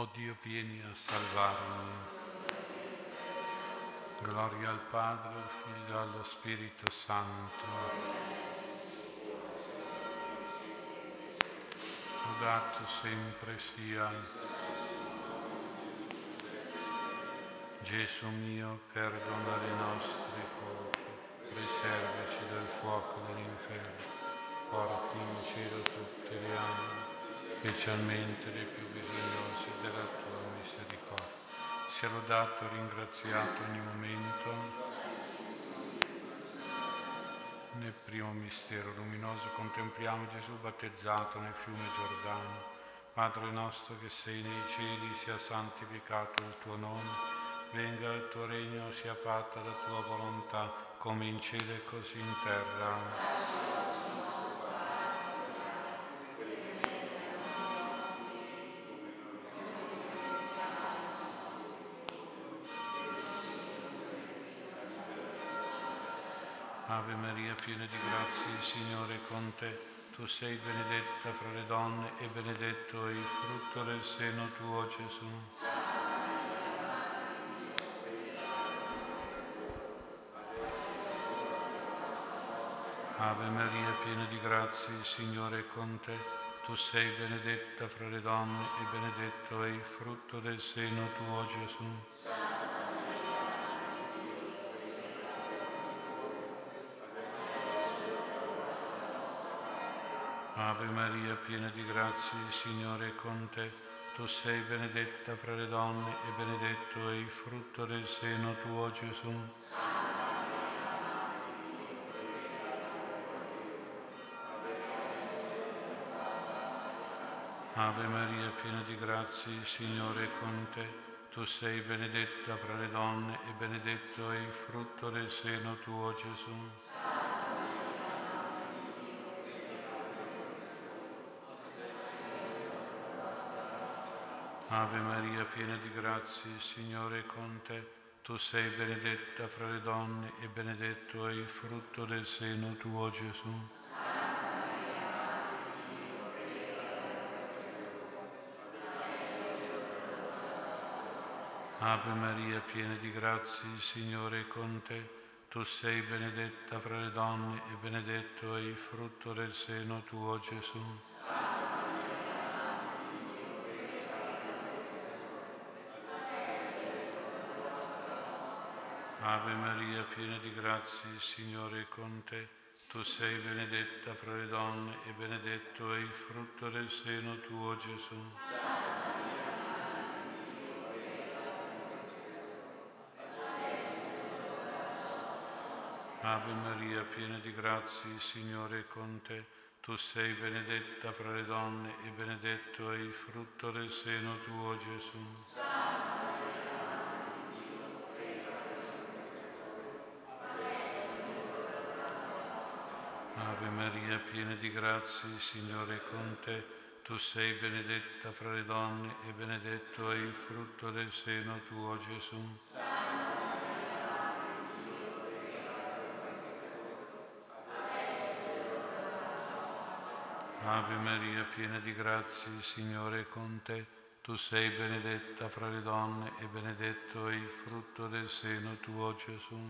O Dio, vieni a salvarmi. Gloria al Padre, al Figlio e allo Spirito Santo. Lodato sempre sia Gesù mio, perdona le nostre colpe, preservaci dal fuoco dell'inferno, porti in cielo tutte le anime, specialmente le più bisognose della tua misericordia. Sia lodato e ringraziato ogni momento nel primo mistero luminoso. Contempliamo Gesù battezzato nel fiume Giordano. Padre nostro che sei nei cieli, sia santificato il tuo nome, venga il tuo regno, sia fatta la tua volontà, come in cielo e così in terra. Ave Maria, piena di grazie, il Signore è con te. Tu sei benedetta fra le donne e benedetto è il frutto del seno tuo, Gesù. Ave Maria, piena di grazie, il Signore è con te. Tu sei benedetta fra le donne e benedetto è il frutto del seno tuo, Gesù. Ave Maria, piena di grazie, il Signore è con te. Tu sei benedetta fra le donne e benedetto è il frutto del seno tuo, Gesù. Ave Maria, piena di grazie, il Signore è con te. Tu sei benedetta fra le donne e benedetto è il frutto del seno tuo, Gesù. Ave Maria, piena di grazie, il Signore è con te. Tu sei benedetta fra le donne e benedetto è il frutto del seno tuo, Gesù. Ave Maria, piena di grazie, il Signore è con te. Tu sei benedetta fra le donne e benedetto è il frutto del seno tuo, Gesù. Ave Maria, piena di grazie, il Signore è con te. Tu sei benedetta fra le donne e benedetto è il frutto del seno tuo, Gesù. Ave Maria, piena di grazie, il Signore è con te. Tu sei benedetta fra le donne e benedetto è il frutto del seno tuo, Gesù. Ave Maria, piena di grazie, il Signore è con te. Tu sei benedetta fra le donne e benedetto è il frutto del seno tuo, Gesù. Ave Maria, piena di grazie, il Signore è con te. Tu sei benedetta fra le donne e benedetto è il frutto del seno tuo, Gesù.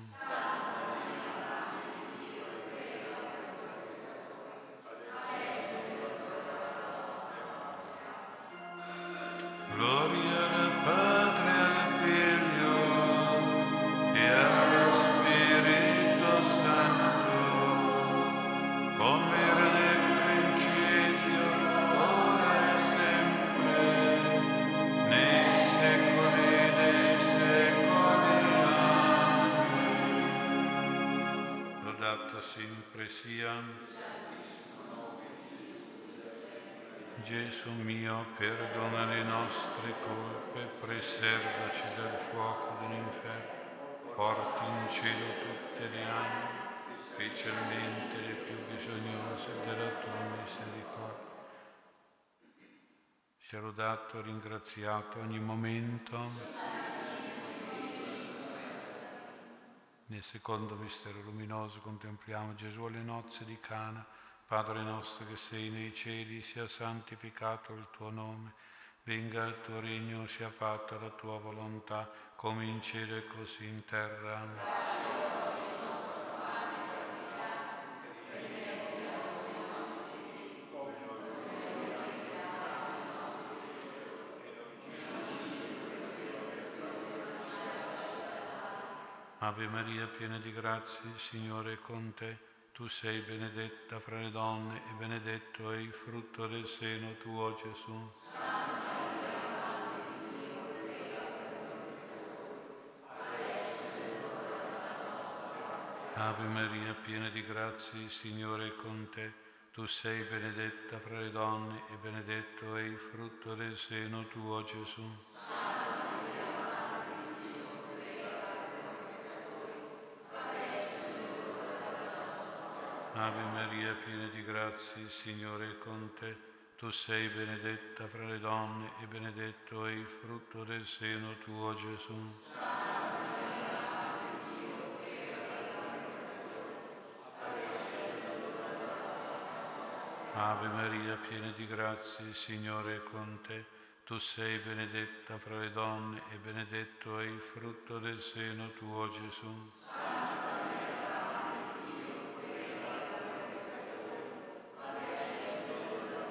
Gesù mio, perdona le nostre colpe, preservaci dal fuoco dell'inferno, porti in cielo tutte le anime, specialmente le più bisognose della tua misericordia. Sia lodato e ringraziato ogni momento. Nel secondo mistero luminoso contempliamo Gesù alle nozze di Cana. Padre nostro che sei nei cieli, sia santificato il tuo nome, Venga il tuo regno, sia fatta la tua volontà, come in cielo e così in terra. Ave Maria, piena di grazie, il Signore è con te. Tu sei benedetta fra le donne e benedetto è il frutto del seno tuo, Gesù. Ave Maria, piena di grazie, il Signore è con te. Tu sei benedetta fra le donne e benedetto è il frutto del seno tuo, Gesù. Ave Maria, piena di grazie, il Signore è con te. Tu sei benedetta fra le donne e benedetto è il frutto del seno tuo, Gesù. Ave Maria, piena di grazie, il Signore è con te. Tu sei benedetta fra le donne e benedetto è il frutto del seno tuo, Gesù. Ave Maria, piena di grazie, il Signore è con te. Tu sei benedetta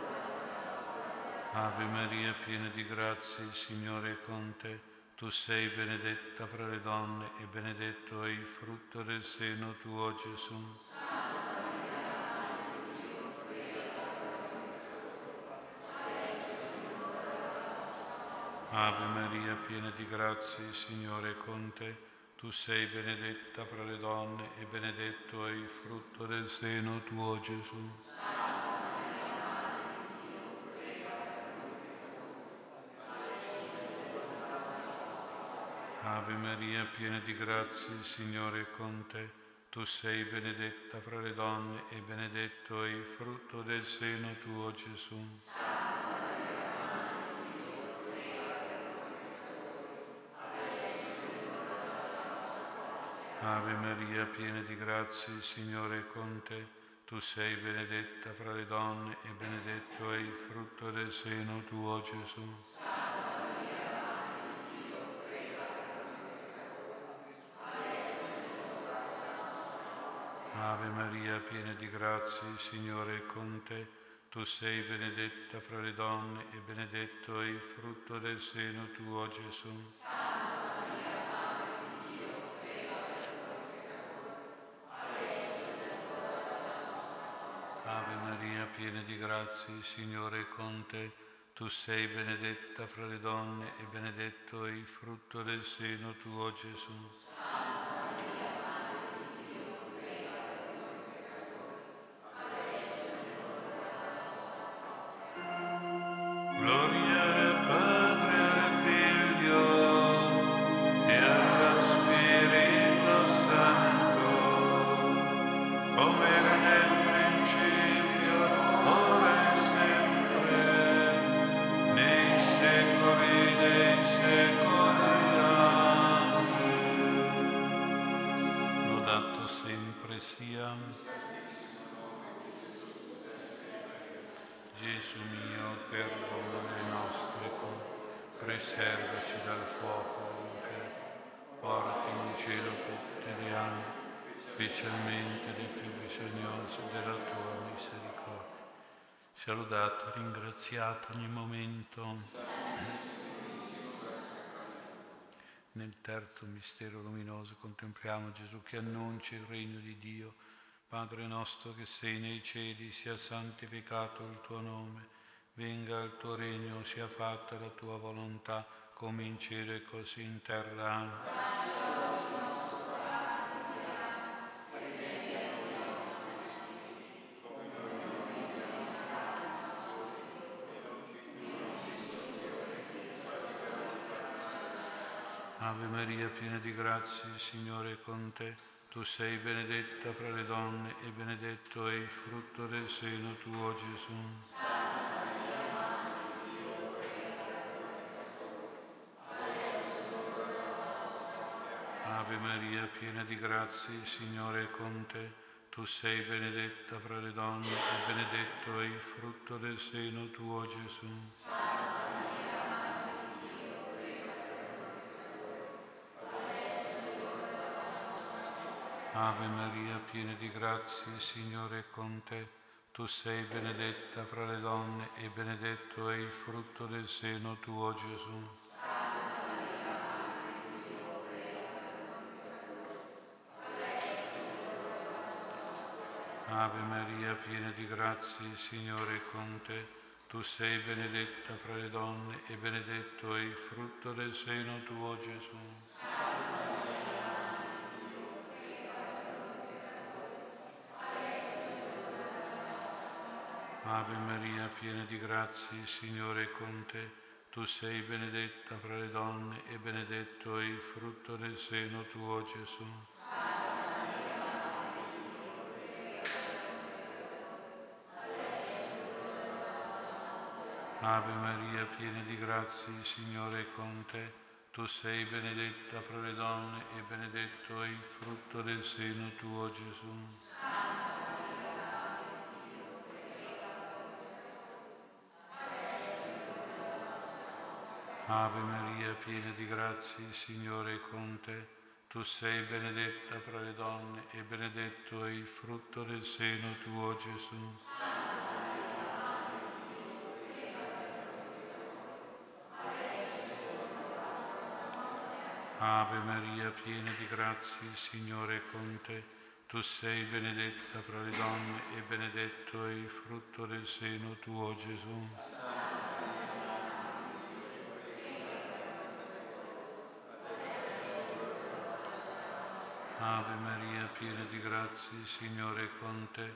fra le donne e benedetto è il frutto del seno tuo, Gesù. Ave Maria, piena di grazie, il Signore è con te. Tu sei benedetta fra le donne e benedetto è il frutto del seno tuo, Gesù. Ave Maria, piena di grazie, il Signore è con te. Tu sei benedetta fra le donne e benedetto è il frutto del seno tuo, Gesù. Ave Maria, piena di grazie, il Signore è con te. Tu sei benedetta fra le donne e benedetto è il frutto del seno tuo, Gesù. Ave Maria, piena di grazie, il Signore è con te. Tu sei benedetta fra le donne e benedetto è il frutto del seno tuo, Gesù. Ave Maria, piena di grazie, il Signore è con te. Tu sei benedetta fra le donne e benedetto è il frutto del seno tuo, Gesù. Gloria al Padre, al Figlio e allo Spirito Santo, come era nel Gesù mio, perdona le nostre colpe, preservaci dal fuoco dell'inferno, porti in cielo tutti gli animi, specialmente le più bisognose della tua misericordia. Sia lodato, ringraziato ogni momento. Nel terzo mistero luminoso contempliamo Gesù che annuncia il regno di Dio. Padre nostro che sei nei cieli, sia santificato il tuo nome. Venga il tuo regno, sia fatta la tua volontà, come in cielo e così in terra. Ave Maria, piena di grazie, il Signore è con te. Tu sei benedetta fra le donne e benedetto è il frutto del seno tuo, Gesù. Ave Maria, piena di grazie, il Signore è con te. Tu sei benedetta fra le donne e benedetto è il frutto del seno tuo, Gesù. Santa Maria, Madre di Dio, prega per noi, adesso è l'ora della nostra morte. Ave Maria, piena di grazie, il Signore è con te. Tu sei benedetta fra le donne e benedetto è il frutto del seno tuo, Gesù. Santa Maria, Madre di Dio, prega per noi, adesso è l'ora della nostra morte. Ave Maria, piena di grazie, il Signore è con te. Tu sei benedetta fra le donne e benedetto è il frutto del seno tuo, Gesù. Santa Maria, Ave Maria, piena di grazie, il Signore è con te. Tu sei benedetta fra le donne e benedetto è il frutto del seno tuo, Gesù. Santa Maria, Madre di Dio, prega per noi, adesso è l'ora della nostra morte. Ave Maria, piena di grazie, il Signore è con te. Tu sei benedetta fra le donne e benedetto è il frutto del seno tuo, Gesù. Santa Ave Maria, piena di grazie, il Signore è con te. Tu sei benedetta fra le donne e benedetto è il frutto del seno tuo, Gesù. Santa Maria, Madre di Dio, prega per noi, adesso è l'ora della nostra morte. Ave Maria, piena di grazie, il Signore è con te.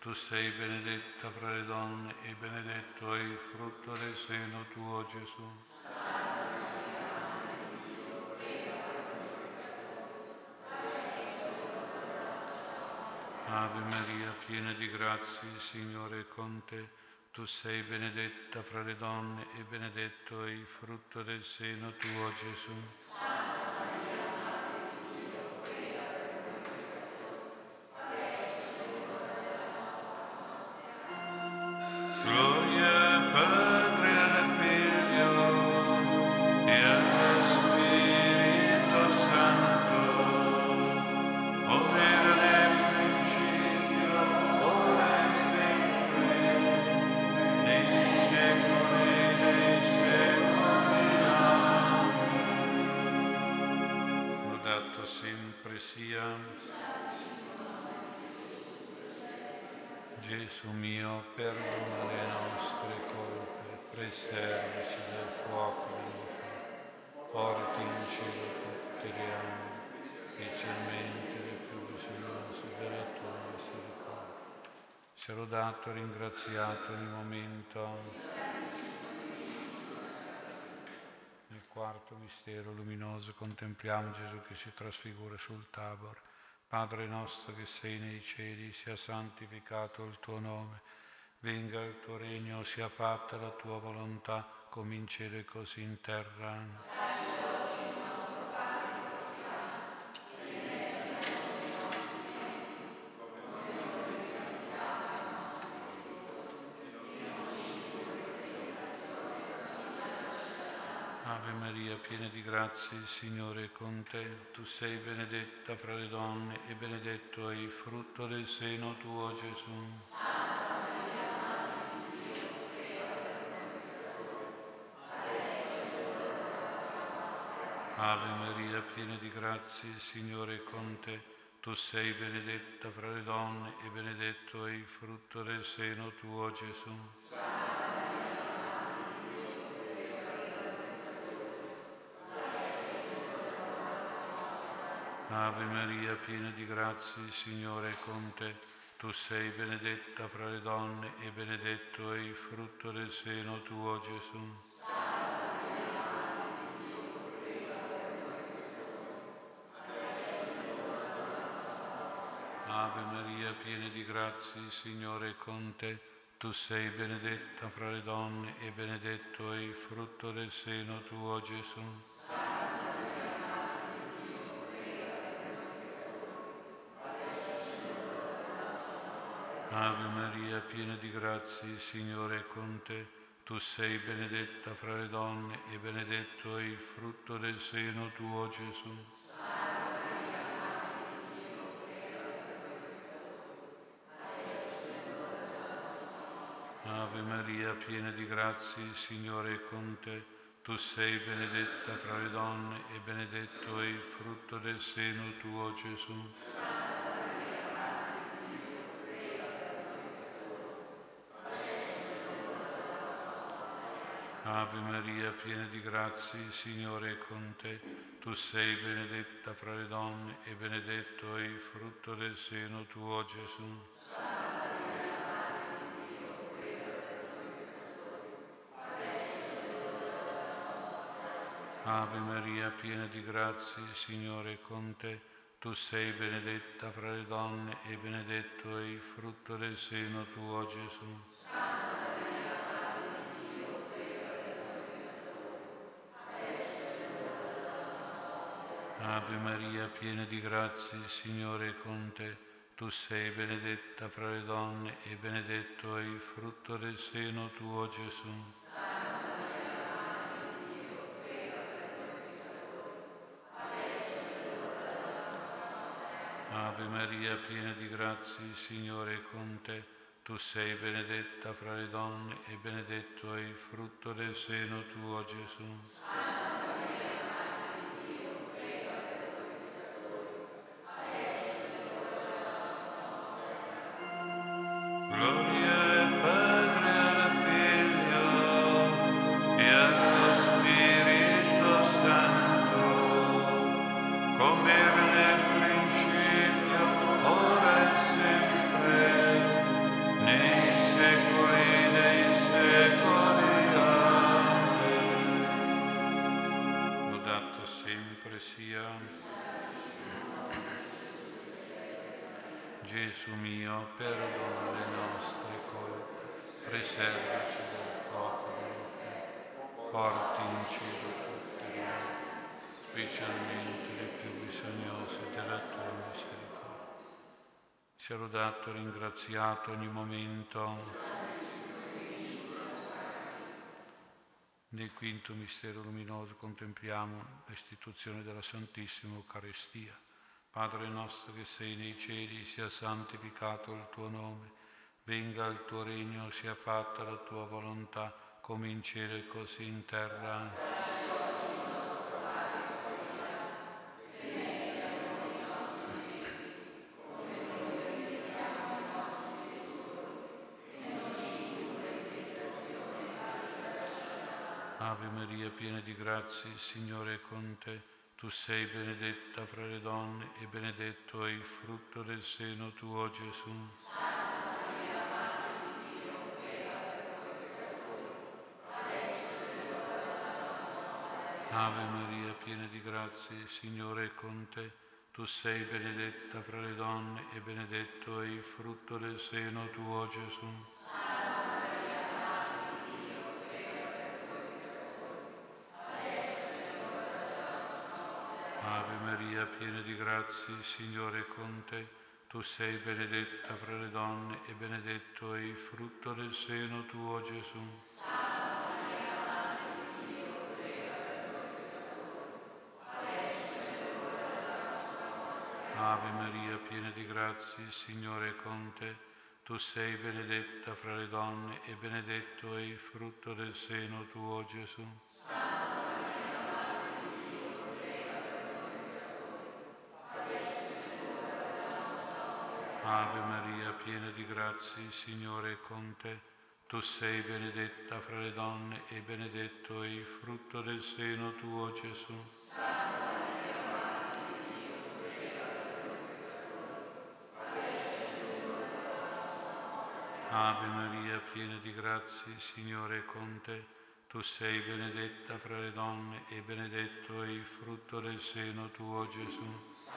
Tu sei benedetta fra le donne e benedetto è il frutto del seno tuo, Gesù. Ave Maria, piena di grazie, il Signore è con te. Tu sei benedetta fra le donne e benedetto è il frutto del seno tuo, Gesù. Santa Maria, Madre di Dio, prega per noi, adesso è l'ora della nostra morte. Ave Maria, piena di grazie, il Signore è con te. Tu sei benedetta fra le donne e benedetto è il frutto del seno tuo, Gesù. Santa Maria, Gesù mio, perdona le nostre colpe, preservaci dal fuoco dell'inferno, porti in cielo tutti gli animi, specialmente le più bisognose della tua misericordia. Sia lodato, ringraziato ogni momento. Nel quarto mistero luminoso contempliamo Gesù che si trasfigura sul Tabor. Padre nostro che sei nei cieli, sia santificato il tuo nome, venga il tuo regno, sia fatta la tua volontà, come in cielo e così in terra. Ave Maria, piena di grazie, il Signore è con te. Tu sei benedetta fra le donne e benedetto è il frutto del seno tuo, Gesù. Santa Maria, Madre di Dio, prega per noi, adesso è l'ora della nostra morte. Ave Maria, piena di grazie, il Signore è con te. Tu sei benedetta fra le donne e benedetto è il frutto del seno tuo, Gesù. Santa Ave Maria, piena di grazie, il Signore è con te. Tu sei benedetta fra le donne e benedetto è il frutto del seno tuo, Gesù. Santa Maria, Madre di Dio, prega per noi peccatori, adesso è l'ora della nostra morte. Ave Maria, piena di grazie, il Signore è con te. Tu sei benedetta fra le donne e benedetto è il frutto del seno tuo, Gesù. Ave Maria, piena di grazie, il Signore è con te. Tu sei benedetta fra le donne e benedetto è il frutto del seno tuo, Gesù. Ave Maria, piena di grazie, il Signore è con te. Tu sei benedetta fra le donne e benedetto è il frutto del seno tuo, Gesù. Ave Maria, piena di grazie, il Signore è con te. Tu sei benedetta fra le donne e benedetto è il frutto del seno tuo, Gesù. Ave Maria, piena di grazie, il Signore è con te. Tu sei benedetta fra le donne e benedetto è il frutto del seno tuo, Gesù. Ave Maria, piena di grazie, il Signore è con te. Tu sei benedetta fra le donne e benedetto è il frutto del seno tuo, Gesù. Santa Maria, Madre di Dio, prega per noi peccatori, adesso è l'ora della nostra morte. Ave Maria, piena di grazie, il Signore è con te. Tu sei benedetta fra le donne e benedetto è il frutto del seno tuo, Gesù. Santa Gesù mio, perdona le nostre colpe, preservaci dal fuoco dell'inferno, porti in cielo tutti noi, specialmente le più bisognose della tua misericordia. Sia lodato e ringraziato ogni momento. Nel quinto mistero luminoso contempliamo l'istituzione della Santissima Eucaristia. Padre nostro che sei nei cieli, sia santificato il tuo nome, venga il tuo regno, sia fatta la tua volontà, come in cielo e così in terra. Ave Maria, piena di grazie, il Signore è con te. Tu sei benedetta fra le donne e benedetto è il frutto del seno tuo, Gesù. Santa Maria, Madre di Dio, prega per noi peccatori, adesso è l'ora della nostra morte. Ave Maria, piena di grazie, il Signore è con te. Tu sei benedetta fra le donne e benedetto è il frutto del seno tuo, Gesù. Santa Ave Maria, piena di grazie, il Signore è con te. Tu sei benedetta fra le donne e benedetto è il frutto del seno tuo, Gesù. Santa Maria, Madre di Dio, prega per noi peccatori, adesso è l'ora della nostra morte. Ave Maria, piena di grazie, il Signore è con te. Tu sei benedetta fra le donne e benedetto è il frutto del seno tuo, Gesù. Ave Maria, piena di grazie, il Signore è con te. Tu sei benedetta fra le donne e benedetto è il frutto del seno tuo, Gesù. Santa Maria, Madre di Dio, prega per noi peccatori, adesso è l'ora della nostra morte. Ave Maria, piena di grazie, il Signore è con te. Tu sei benedetta fra le donne e benedetto è il frutto del seno tuo, Gesù.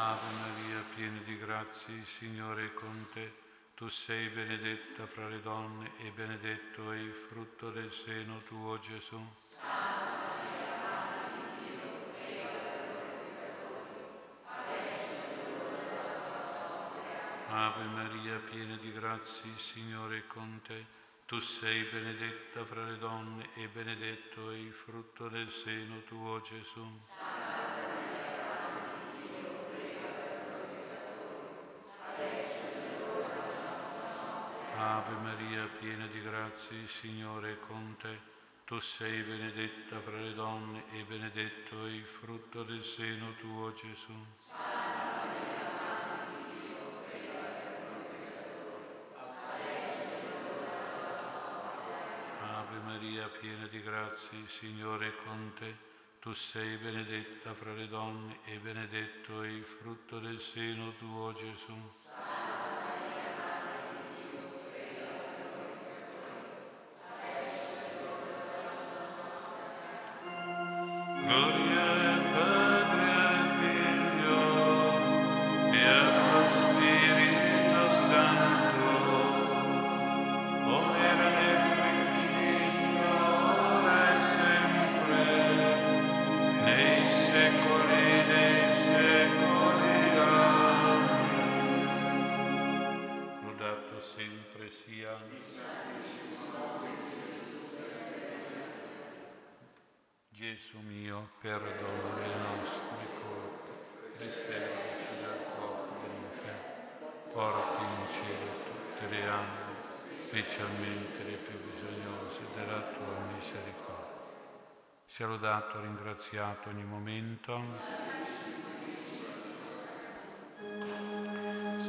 Ave Maria, piena di grazie, il Signore è con te. Tu sei benedetta fra le donne e benedetto è il frutto del seno tuo, Gesù. Santa Maria, Madre di Dio, Ave Maria, piena di grazie, il Signore è con te. Tu sei benedetta fra le donne e benedetto è il frutto del seno tuo, Gesù. Ave Maria, piena di grazie, il Signore è con te. Tu sei benedetta fra le donne e benedetto è il frutto del seno tuo, Gesù. Santa Maria, Madre di Dio, prega per noi peccatori, adesso è l'ora della nostra morte. Ave Maria, piena di grazie, il Signore è con te. Tu sei benedetta fra le donne e benedetto è il frutto del seno tuo, Gesù. Gesù mio, perdona le nostre colpe, preservaci dal fuoco dell'inferno, porti in cielo tutte le anime, specialmente le più bisognose della tua misericordia. Sia lodato, ringraziato ogni momento.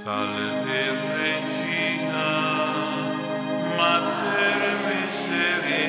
Salve Regina, Mater Misericordia.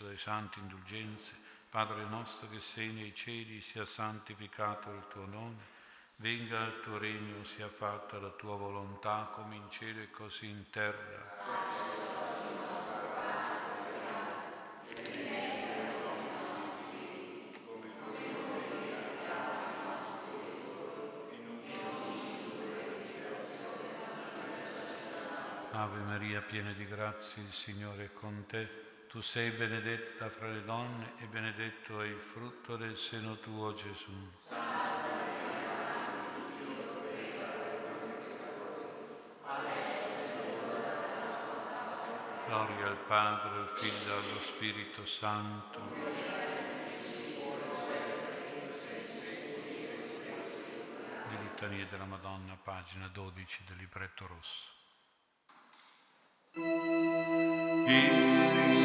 Dei santi indulgenze, Padre nostro che sei nei cieli, sia santificato il tuo nome, venga il tuo regno, sia fatta la tua volontà come in cielo e così in terra. Ave Maria, piena di grazie, il Signore è con te. Tu sei benedetta fra le donne e benedetto è il frutto del seno tuo, Gesù. Santa Maria, Madre di Dio, prega per noi peccatori, adesso è l'ora della nostra morte. Gloria al Padre, al Figlio e allo Spirito Santo. Le litanie della Madonna, pagina 12 del libretto rosso. Miserere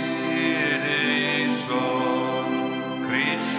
nobis.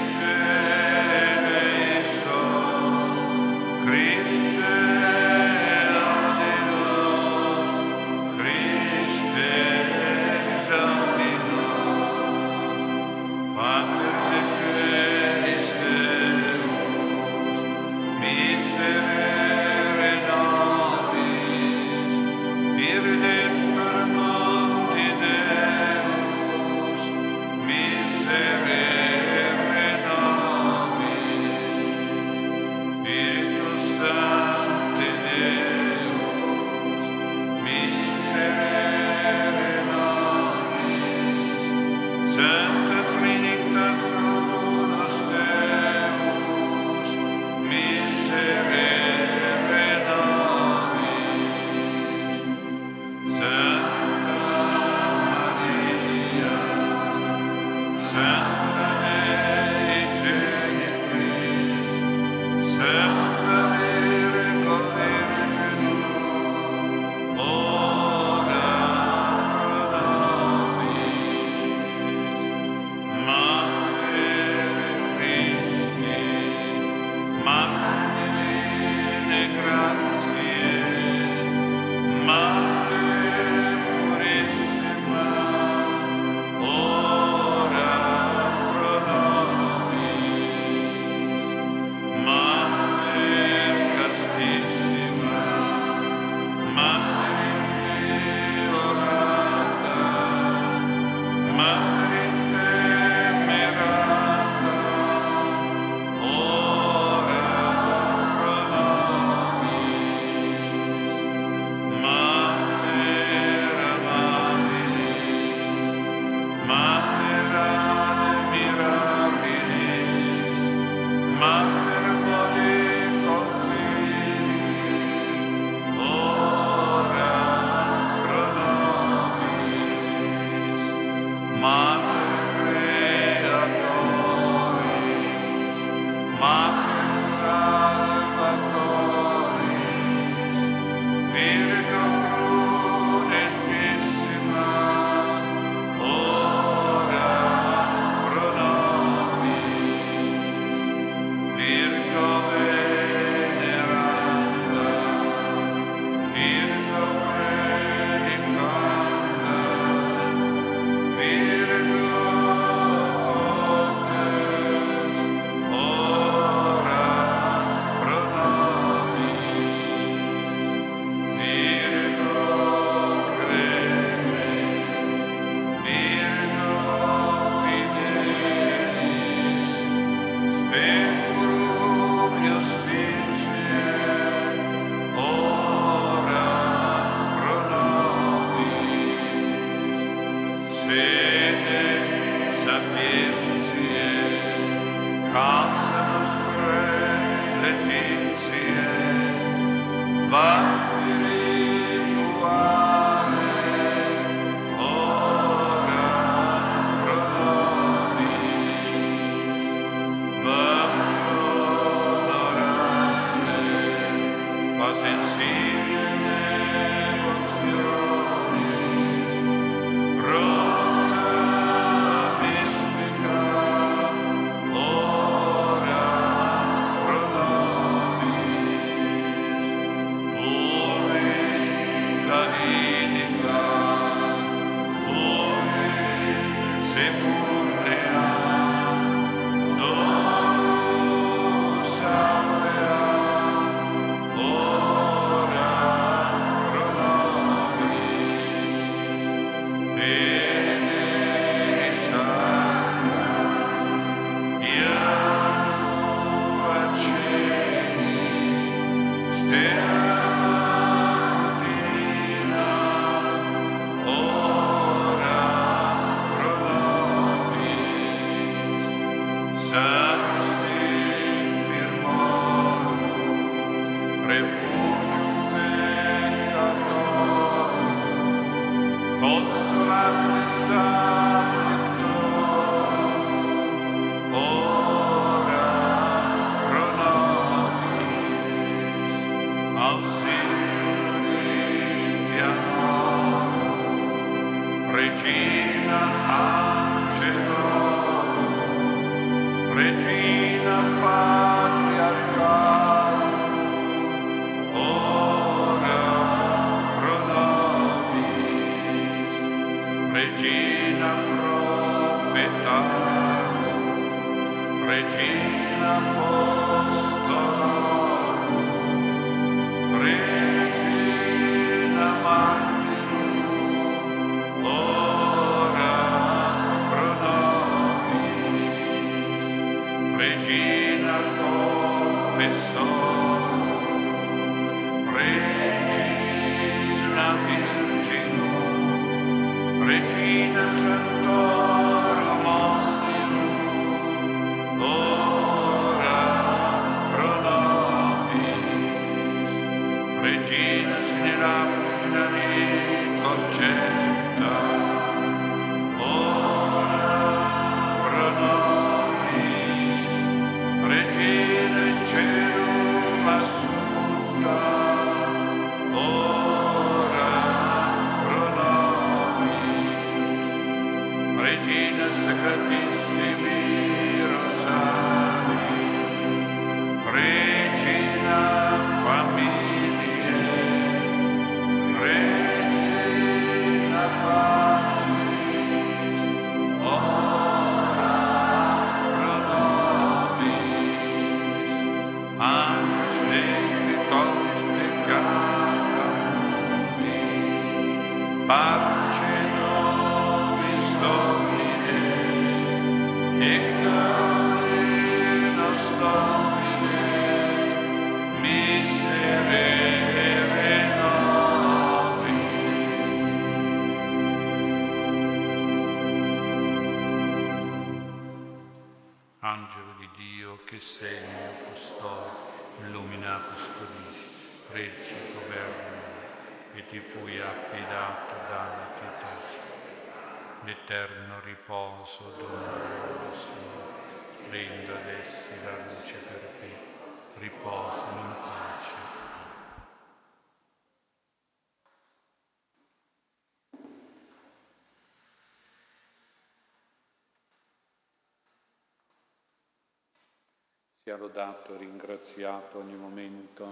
Sia lodato e ringraziato ogni momento.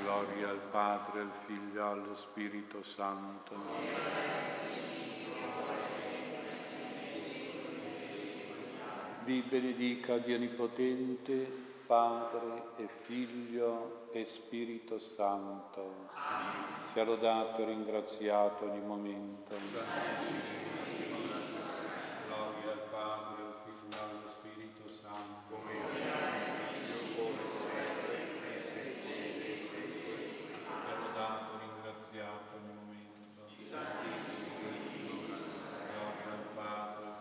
Gloria al Padre, al Figlio, allo Spirito Santo. Vi benedica Dio Onnipotente, Padre e Figlio e Spirito Santo. Sia lodato e ringraziato ogni momento. Gloria al Padre, al Figlio, allo Spirito Santo. Sia lodato e ringraziato ogni momento. Gloria al Padre, al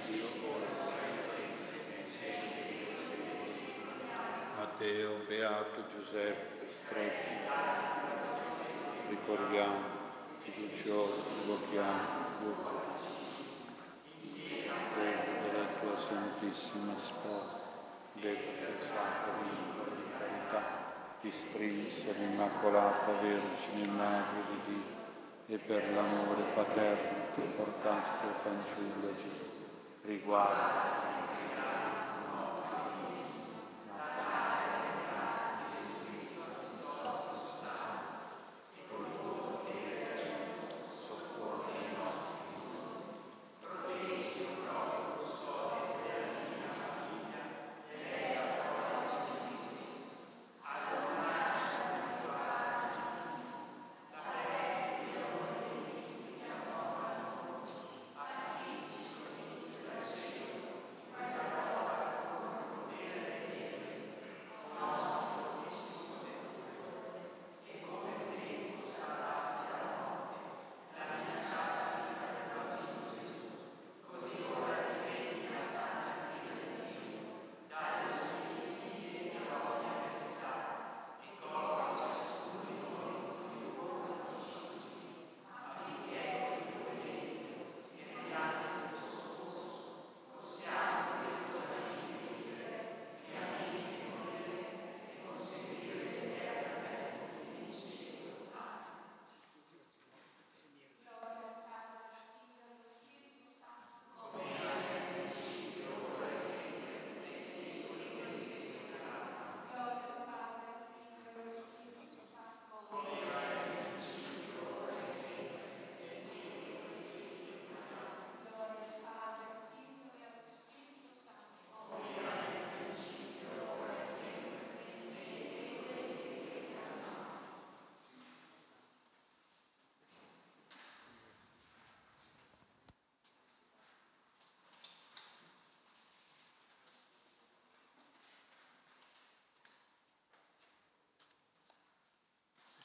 Figlio, allo Spirito Santo. Deo, Beato Giuseppe, ricordiamo, fiducioso, invochiamo, della tua Santissima Sposa, della Santa Vergine di Carità, ti strinse l'Immacolata Vergine Madre di Dio, e per l'amore paterno che portaste al fanciullo Gesù, riguarda.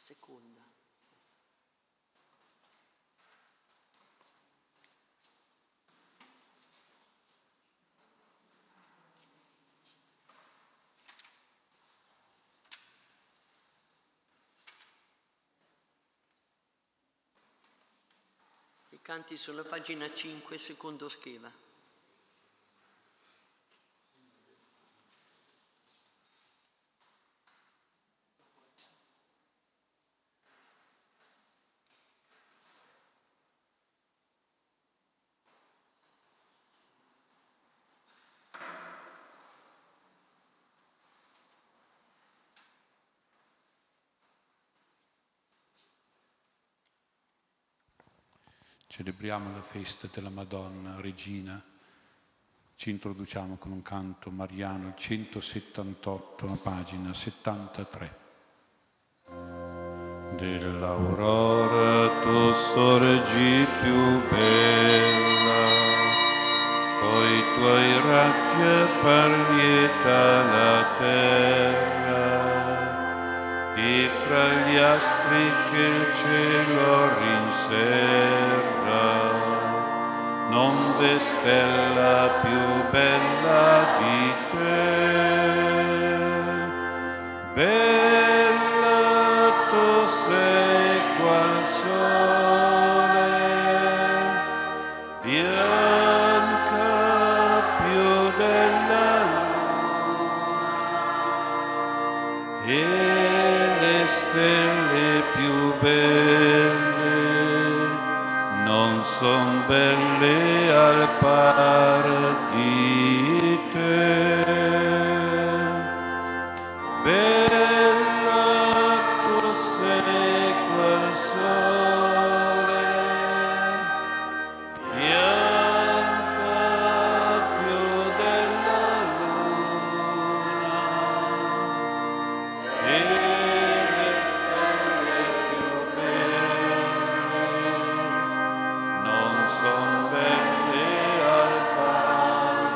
Seconda. I canti sulla pagina 5, secondo schema. Celebriamo la festa della Madonna Regina, ci introduciamo con un canto mariano, il 178, pagina 73. Dell'aurora tu sorgi più bella, coi tuoi raggi a far lieta la terra, e fra gli astri che il cielo rinserra, non v'è stella più bella di te. Bella tu sei qual sole, bianca più della luna, e le stelle più belle non son belle al par di te. Bella tu sei quel sole, bianca più della luna, e le stelle più belle son belle al par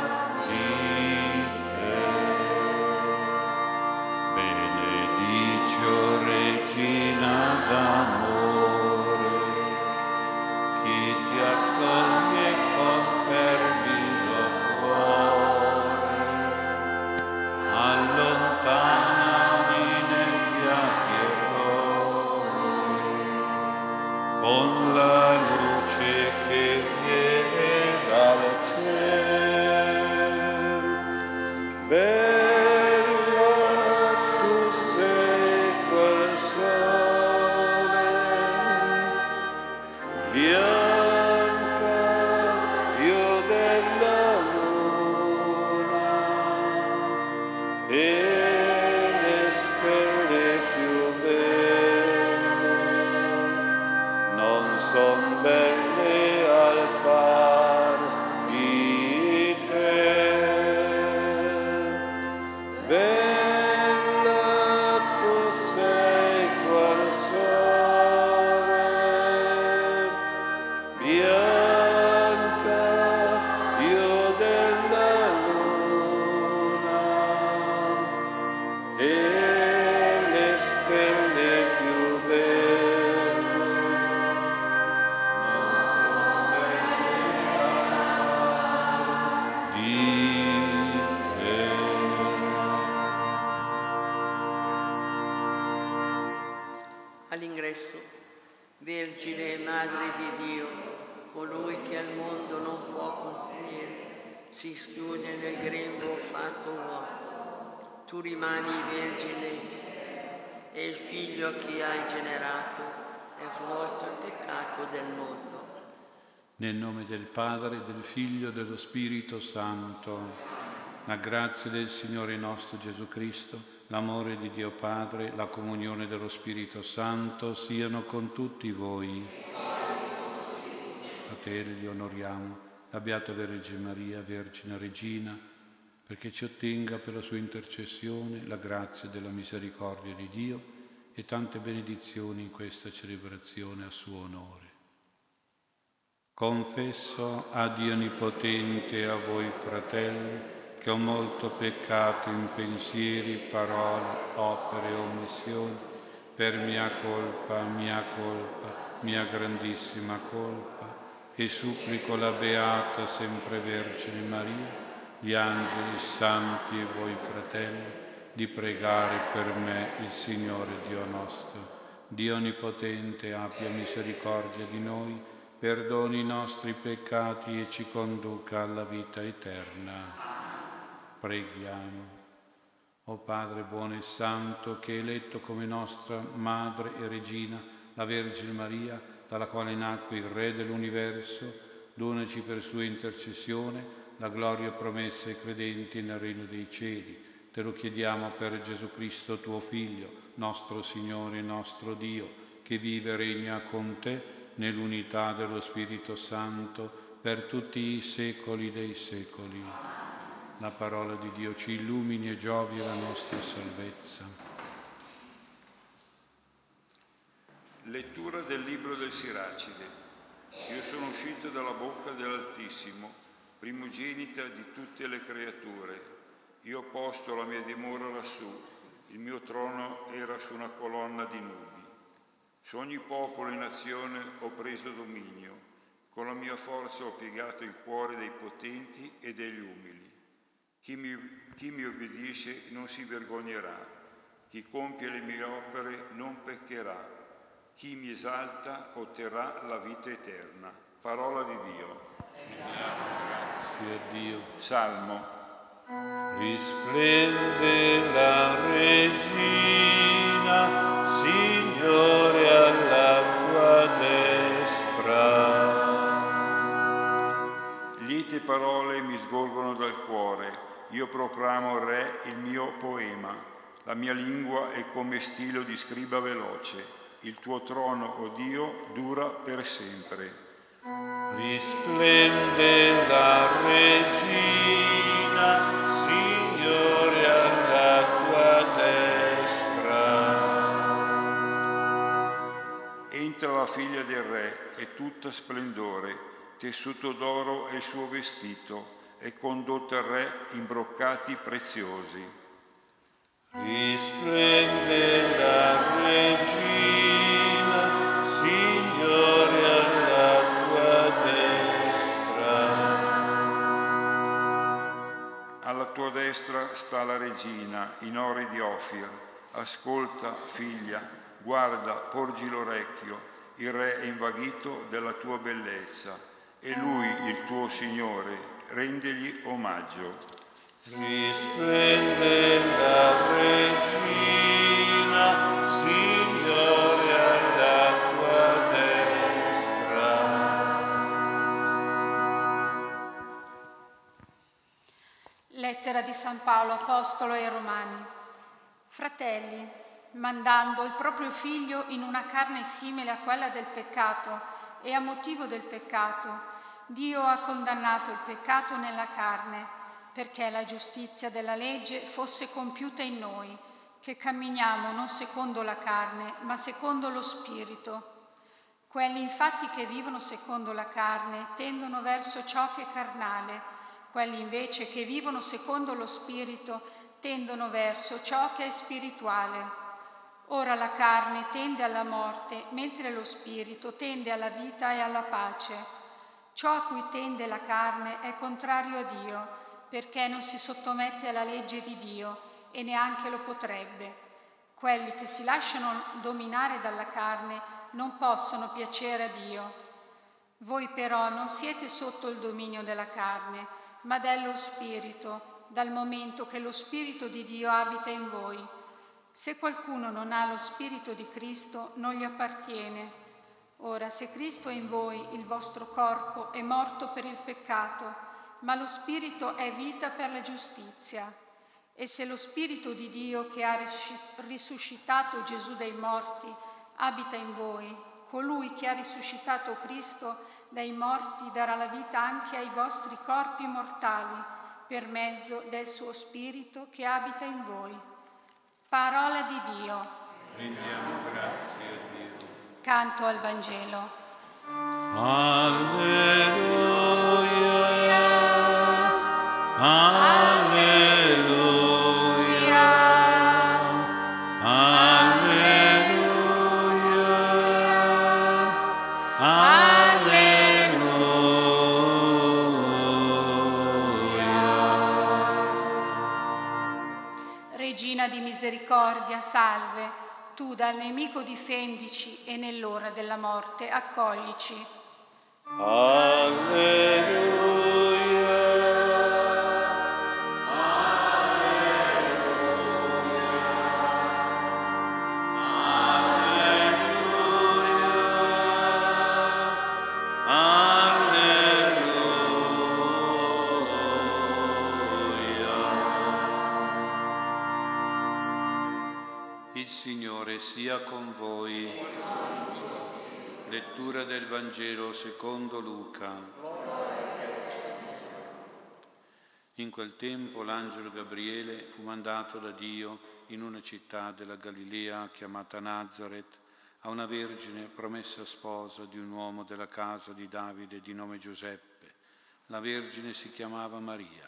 Vergine e Madre di Dio, colui che al mondo non può contenere, si schiude nel grembo fatto uomo. Tu rimani Vergine e il Figlio che hai generato è volto al peccato del mondo. Nel nome del Padre, del Figlio e dello Spirito Santo, la grazia del Signore nostro Gesù Cristo, l'amore di Dio Padre, la comunione dello Spirito Santo siano con tutti voi. Fratelli, onoriamo la Beata Vergine Maria, Vergine Regina, perché ci ottenga per la sua intercessione la grazia della misericordia di Dio e tante benedizioni in questa celebrazione a suo onore. Confesso a Dio Onnipotente e a voi, fratelli, che ho molto peccato in pensieri, parole, opere e omissioni, per mia colpa, mia grandissima colpa, e supplico la Beata sempre Vergine Maria, gli angeli santi e voi fratelli, di pregare per me il Signore Dio nostro. Dio Onnipotente abbia misericordia di noi, perdoni i nostri peccati e ci conduca alla vita eterna. Preghiamo. O Padre buono e santo, che hai eletto come nostra madre e regina la Vergine Maria, dalla quale nacque il Re dell'universo, donaci per sua intercessione la gloria promessa ai credenti nel regno dei cieli. Te lo chiediamo per Gesù Cristo, tuo Figlio, nostro Signore e nostro Dio, che vive e regna con te nell'unità dello Spirito Santo per tutti i secoli dei secoli. La parola di Dio ci illumini e giovi la nostra salvezza. Lettura del libro del Siracide. Io sono uscito dalla bocca dell'Altissimo, primogenita di tutte le creature. Io ho posto la mia dimora lassù, il mio trono era su una colonna di nubi. Su ogni popolo e nazione ho preso dominio, con la mia forza ho piegato il cuore dei potenti e degli umili. Chi mi obbedisce non si vergognerà, chi compie le mie opere non peccherà, chi mi esalta otterrà la vita eterna. Parola di Dio. Grazie a Dio. Salmo. Risplende la Regina, Signore alla tua destra. Liete parole mi sgorgono dal cuore. Io proclamo, Re, il mio poema. La mia lingua è come stilo di scriba veloce. Il tuo trono, o Dio, dura per sempre. Risplende la Regina, Signore, alla tua destra. Entra la figlia del Re, è tutta splendore, tessuto d'oro è il suo vestito, e condotta al Re in broccati preziosi. Risplende la Regina, Signore, alla tua destra. Alla tua destra sta la Regina, in ori di Ofir. Ascolta, figlia, guarda, porgi l'orecchio. Il Re è invaghito della tua bellezza, e Lui, il tuo Signore, rendegli omaggio. Risplende la Regina, Signore, alla tua destra. Lettera di San Paolo, Apostolo ai Romani. Fratelli, mandando il proprio Figlio in una carne simile a quella del peccato e a motivo del peccato, Dio ha condannato il peccato nella carne, perché la giustizia della legge fosse compiuta in noi, che camminiamo non secondo la carne, ma secondo lo Spirito. Quelli infatti che vivono secondo la carne tendono verso ciò che è carnale, quelli invece che vivono secondo lo Spirito tendono verso ciò che è spirituale. Ora la carne tende alla morte, mentre lo Spirito tende alla vita e alla pace. Ciò a cui tende la carne è contrario a Dio, perché non si sottomette alla legge di Dio e neanche lo potrebbe. Quelli che si lasciano dominare dalla carne non possono piacere a Dio. Voi però non siete sotto il dominio della carne, ma dello Spirito, dal momento che lo Spirito di Dio abita in voi. Se qualcuno non ha lo Spirito di Cristo, non gli appartiene. Ora, se Cristo è in voi, il vostro corpo è morto per il peccato, ma lo Spirito è vita per la giustizia. E se lo Spirito di Dio che ha risuscitato Gesù dai morti abita in voi, colui che ha risuscitato Cristo dai morti darà la vita anche ai vostri corpi mortali, per mezzo del suo Spirito che abita in voi. Parola di Dio. Rendiamo grazie a Dio. Canto al Vangelo. Alleluia, alleluia, alleluia, alleluia. Regina di misericordia, salve, tu dal nemico difendici e nell'ora della morte accoglici. Alleluia, alleluia, alleluia. Il Signore sia con voi. Lettura del Vangelo secondo Luca. In quel tempo l'angelo Gabriele fu mandato da Dio in una città della Galilea chiamata Nàzaret, a una vergine promessa sposa di un uomo della casa di Davide di nome Giuseppe. La vergine si chiamava Maria.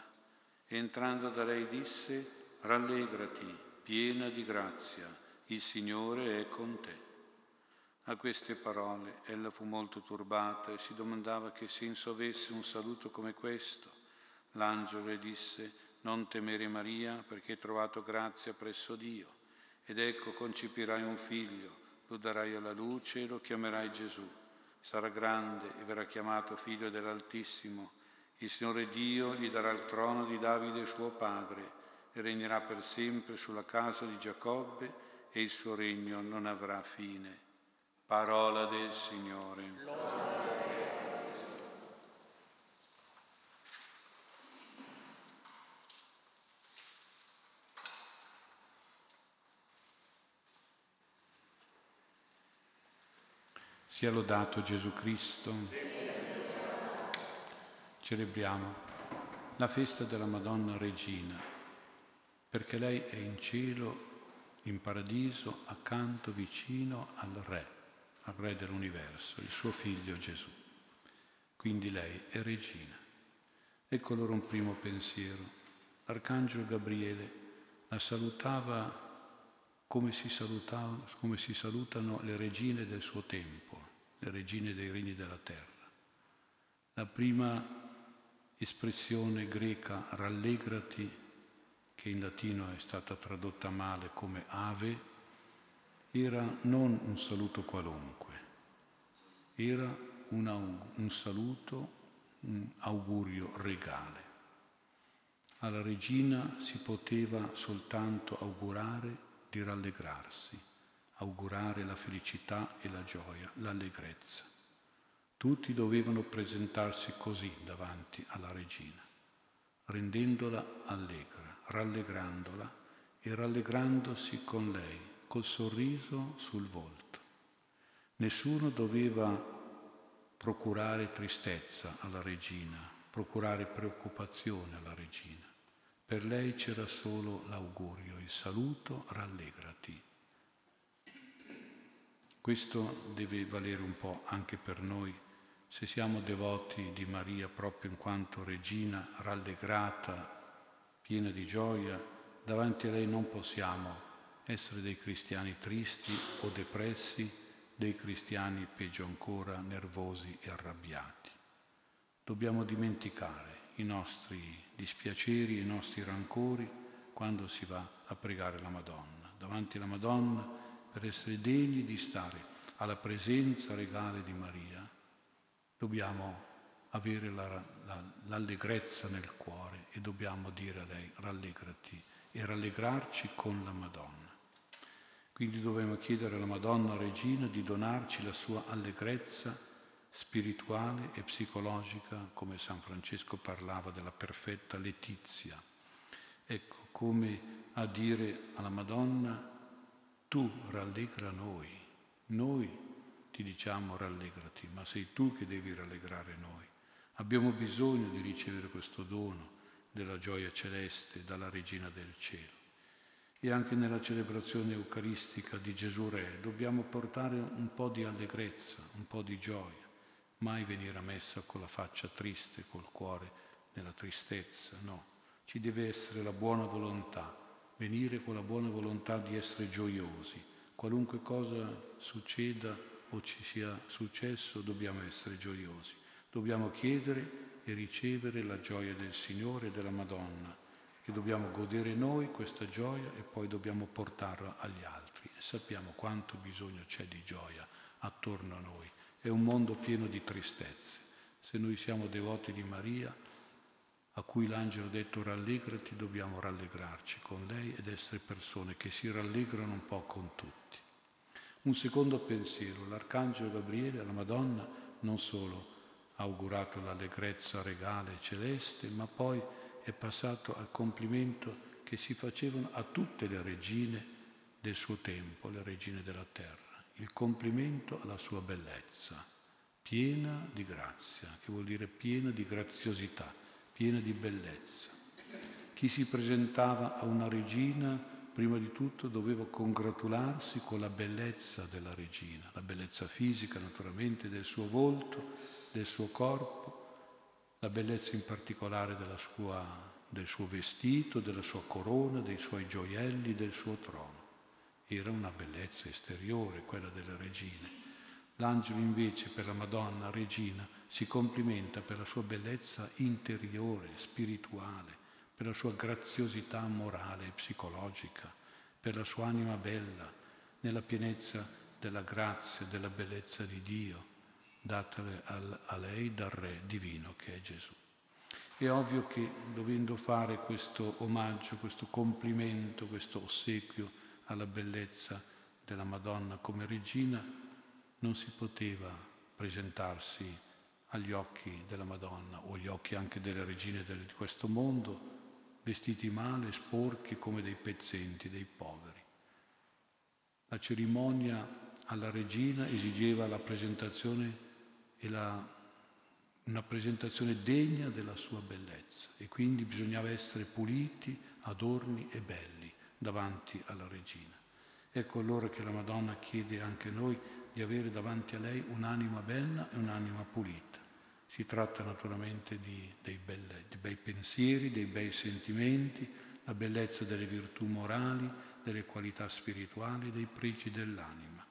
Entrando da lei disse: «Rallegrati, piena di grazia, il Signore è con te». A queste parole ella fu molto turbata e si domandava che senso avesse un saluto come questo. L'angelo le disse: «Non temere Maria, perché hai trovato grazia presso Dio. Ed ecco, concepirai un figlio, lo darai alla luce e lo chiamerai Gesù. Sarà grande e verrà chiamato Figlio dell'Altissimo. Il Signore Dio gli darà il trono di Davide suo padre e regnerà per sempre sulla casa di Giacobbe e il suo regno non avrà fine». Parola del Signore. Sia lodato Gesù Cristo. Celebriamo la festa della Madonna Regina, perché lei è in cielo, in paradiso, accanto, vicino al Re dell'universo, il suo figlio Gesù. Quindi lei è regina. Ecco allora un primo pensiero. L'arcangelo Gabriele la salutava come si salutano le regine del suo tempo, le regine dei regni della terra. La prima espressione greca, rallegrati, che in latino è stata tradotta male come ave, era non un saluto qualunque, era un saluto, un augurio regale. Alla regina si poteva soltanto augurare di rallegrarsi, augurare la felicità e la gioia, l'allegrezza. Tutti dovevano presentarsi così davanti alla regina, rendendola allegra, rallegrandola e rallegrandosi con lei, col sorriso sul volto. Nessuno doveva procurare tristezza alla regina, procurare preoccupazione alla regina. Per lei c'era solo l'augurio, il saluto, rallegrati. Questo deve valere un po' anche per noi, se siamo devoti di Maria proprio in quanto regina rallegrata, piena di gioia, davanti a lei non possiamo essere dei cristiani tristi o depressi, dei cristiani peggio ancora nervosi e arrabbiati. Dobbiamo dimenticare i nostri dispiaceri, i nostri rancori quando si va a pregare la Madonna. Davanti alla Madonna, per essere degni di stare alla presenza regale di Maria, dobbiamo avere l'allegrezza nel cuore e dobbiamo dire a lei rallegrati e rallegrarci con la Madonna. Quindi dobbiamo chiedere alla Madonna Regina di donarci la sua allegrezza spirituale e psicologica, come San Francesco parlava della perfetta letizia. Ecco, come a dire alla Madonna: tu rallegra noi, ti diciamo rallegrati, ma sei tu che devi rallegrare noi. Abbiamo bisogno di ricevere questo dono della gioia celeste dalla Regina del Cielo. E anche nella celebrazione eucaristica di Gesù Re dobbiamo portare un po' di allegrezza, un po' di gioia. Mai venire a messa con la faccia triste, col cuore nella tristezza, no. Ci deve essere la buona volontà, venire con la buona volontà di essere gioiosi. Qualunque cosa succeda o ci sia successo, dobbiamo essere gioiosi. Dobbiamo chiedere e ricevere la gioia del Signore e della Madonna, che dobbiamo godere noi questa gioia e poi dobbiamo portarla agli altri. E sappiamo quanto bisogno c'è di gioia attorno a noi. È un mondo pieno di tristezze. Se noi siamo devoti di Maria, a cui l'angelo ha detto rallegrati, dobbiamo rallegrarci con lei ed essere persone che si rallegrano un po' con tutti. Un secondo pensiero: l'arcangelo Gabriele alla Madonna non solo ha augurato l'allegrezza regale e celeste, ma poi è passato al complimento che si facevano a tutte le regine del suo tempo, le regine della terra. Il complimento alla sua bellezza, piena di grazia, che vuol dire piena di graziosità, piena di bellezza. Chi si presentava a una regina, prima di tutto, doveva congratularsi con la bellezza della regina, la bellezza fisica, naturalmente, del suo volto, del suo corpo, la bellezza in particolare del suo vestito, della sua corona, dei suoi gioielli, del suo trono. Era una bellezza esteriore, quella delle regine. L'angelo invece per la Madonna Regina si complimenta per la sua bellezza interiore, spirituale, per la sua graziosità morale e psicologica, per la sua anima bella, nella pienezza della grazia, della bellezza di Dio, data a lei dal Re divino che è Gesù. È ovvio che dovendo fare questo omaggio, questo complimento, questo ossequio alla bellezza della Madonna come regina, non si poteva presentarsi agli occhi della Madonna o agli occhi anche delle regine di questo mondo vestiti male, sporchi, come dei pezzenti, dei poveri. La cerimonia alla regina esigeva la presentazione e una presentazione degna della sua bellezza, e quindi bisognava essere puliti, adorni e belli davanti alla regina. Ecco allora che la Madonna chiede anche noi di avere davanti a lei un'anima bella e un'anima pulita. Si tratta naturalmente di bei pensieri, dei bei sentimenti, la bellezza delle virtù morali, delle qualità spirituali, dei pregi dell'anima.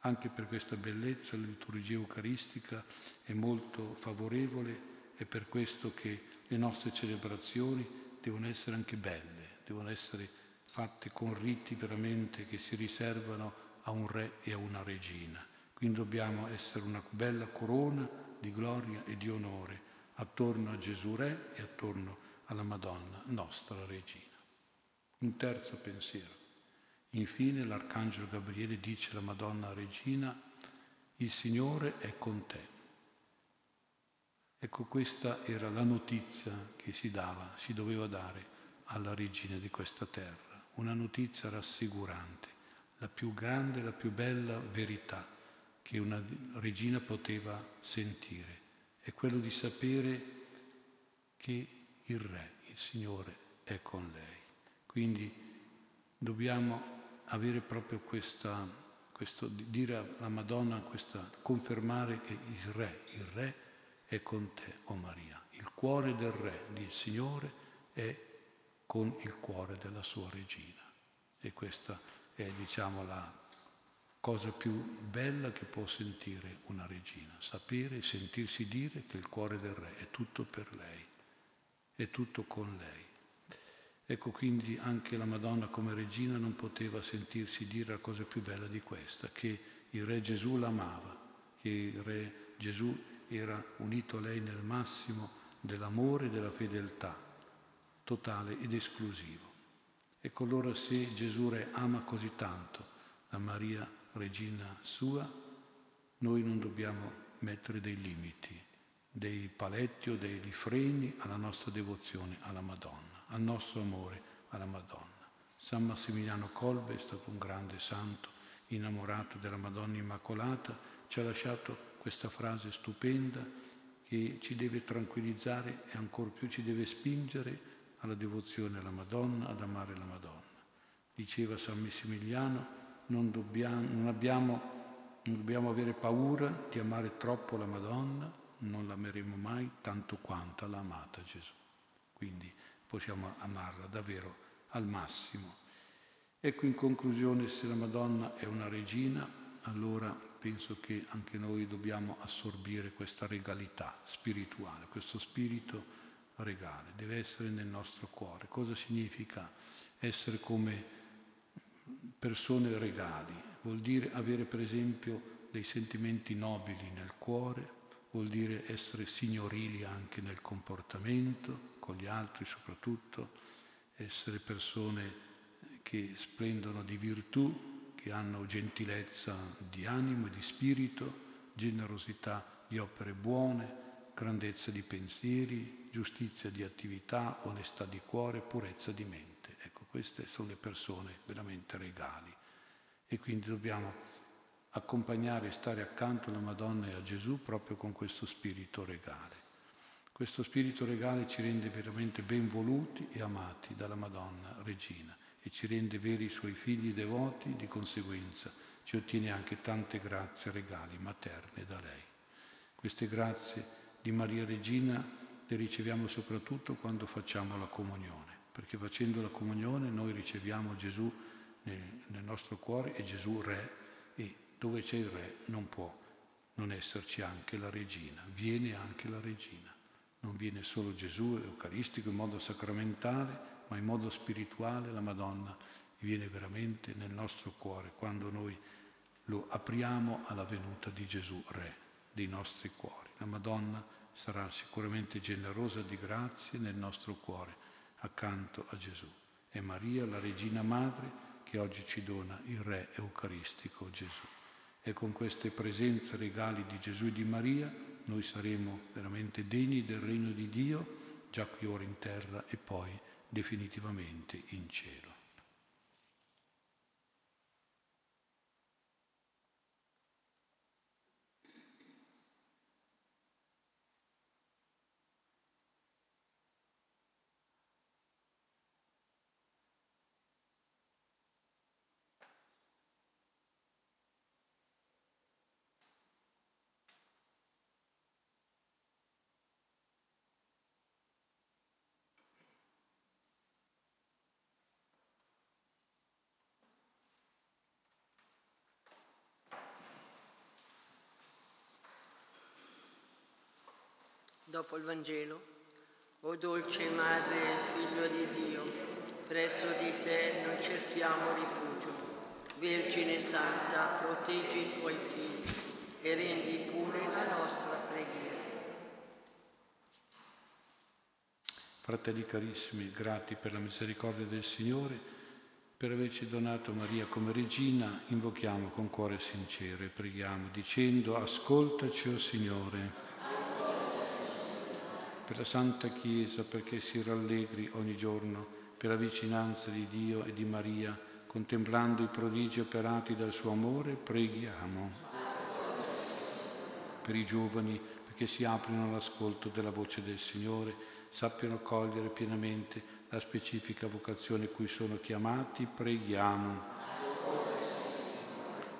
Anche per questa bellezza la liturgia eucaristica è molto favorevole, e per questo che le nostre celebrazioni devono essere anche belle, devono essere fatte con riti veramente che si riservano a un re e a una regina. Quindi dobbiamo essere una bella corona di gloria e di onore attorno a Gesù Re e attorno alla Madonna nostra Regina. Un terzo pensiero. Infine l'arcangelo Gabriele dice alla Madonna Regina: il Signore è con te. Ecco, questa era la notizia che si doveva dare alla regina di questa terra. Una notizia rassicurante, la più grande, la più bella verità che una regina poteva sentire, è quello di sapere che il Re, il Signore, è con lei. Quindi dobbiamo avere proprio questo dire alla Madonna, confermare che il Re è con te, o Maria. Il cuore del Re, del Signore, è con il cuore della sua Regina. E questa è, diciamo, la cosa più bella che può sentire una Regina. Sapere e sentirsi dire che il cuore del Re è tutto per lei, è tutto con lei. Ecco, quindi anche la Madonna come regina non poteva sentirsi dire la cosa più bella di questa, che il Re Gesù l'amava, che il Re Gesù era unito a lei nel massimo dell'amore e della fedeltà totale ed esclusivo. Ecco, allora se Gesù Re ama così tanto la Maria Regina sua, noi non dobbiamo mettere dei limiti, dei paletti o dei freni alla nostra devozione alla Madonna, al nostro amore alla Madonna. San Massimiliano Kolbe è stato un grande santo, innamorato della Madonna Immacolata, ci ha lasciato questa frase stupenda che ci deve tranquillizzare e ancor più ci deve spingere alla devozione alla Madonna, ad amare la Madonna. Diceva San Massimiliano, non dobbiamo avere paura di amare troppo la Madonna, non l'ameremo mai tanto quanto l'ha amata Gesù. Quindi possiamo amarla davvero al massimo. Ecco, in conclusione, se la Madonna è una regina, allora penso che anche noi dobbiamo assorbire questa regalità spirituale, questo spirito regale. Deve essere nel nostro cuore. Cosa significa essere come persone regali? Vuol dire avere, per esempio, dei sentimenti nobili nel cuore, vuol dire essere signorili anche nel comportamento, con gli altri soprattutto, essere persone che splendono di virtù, che hanno gentilezza di animo e di spirito, generosità di opere buone, grandezza di pensieri, giustizia di attività, onestà di cuore, purezza di mente. Ecco, queste sono le persone veramente regali. E quindi dobbiamo accompagnare e stare accanto alla Madonna e a Gesù proprio con questo spirito regale. Questo spirito regale ci rende veramente ben voluti e amati dalla Madonna Regina e ci rende veri suoi figli devoti, di conseguenza ci ottiene anche tante grazie regali materne da lei. Queste grazie di Maria Regina le riceviamo soprattutto quando facciamo la comunione, perché facendo la comunione noi riceviamo Gesù nel nostro cuore e Gesù Re, e dove c'è il Re non può non esserci anche la Regina, viene anche la Regina. Non viene solo Gesù eucaristico in modo sacramentale, ma in modo spirituale la Madonna viene veramente nel nostro cuore quando noi lo apriamo alla venuta di Gesù Re dei nostri cuori. La Madonna sarà sicuramente generosa di grazie nel nostro cuore accanto a Gesù. È Maria, la Regina Madre, che oggi ci dona il Re eucaristico Gesù. E con queste presenze regali di Gesù e di Maria noi saremo veramente degni del regno di Dio, già qui ora in terra e poi definitivamente in cielo. Dopo il Vangelo, o dolce Madre del Figlio di Dio, presso di te noi cerchiamo rifugio. Vergine Santa, proteggi i tuoi figli e rendi pure la nostra preghiera. Fratelli carissimi, grati per la misericordia del Signore, per averci donato Maria come regina, invochiamo con cuore sincero e preghiamo dicendo: ascoltaci, o Signore. Per la Santa Chiesa, perché si rallegri ogni giorno per la vicinanza di Dio e di Maria, contemplando i prodigi operati dal suo amore, preghiamo. Per i giovani, perché si aprino all'ascolto della voce del Signore, sappiano cogliere pienamente la specifica vocazione cui sono chiamati, preghiamo.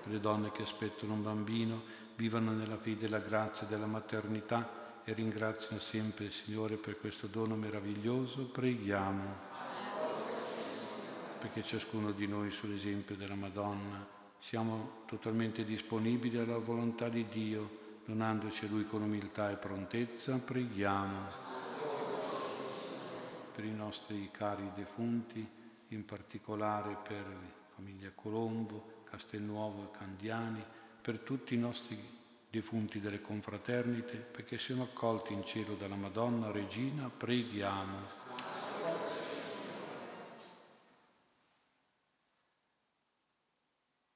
Per le donne che aspettano un bambino, vivano nella fede della grazia della maternità e ringraziano sempre il Signore per questo dono meraviglioso, preghiamo. Perché ciascuno di noi, sull'esempio della Madonna, siamo totalmente disponibili alla volontà di Dio, donandoci a Lui con umiltà e prontezza, preghiamo. Per i nostri cari defunti, in particolare per famiglia Colombo, Castelnuovo e Candiani, per tutti i nostri defunti delle confraternite, perché siano accolti in cielo dalla Madonna Regina, preghiamo.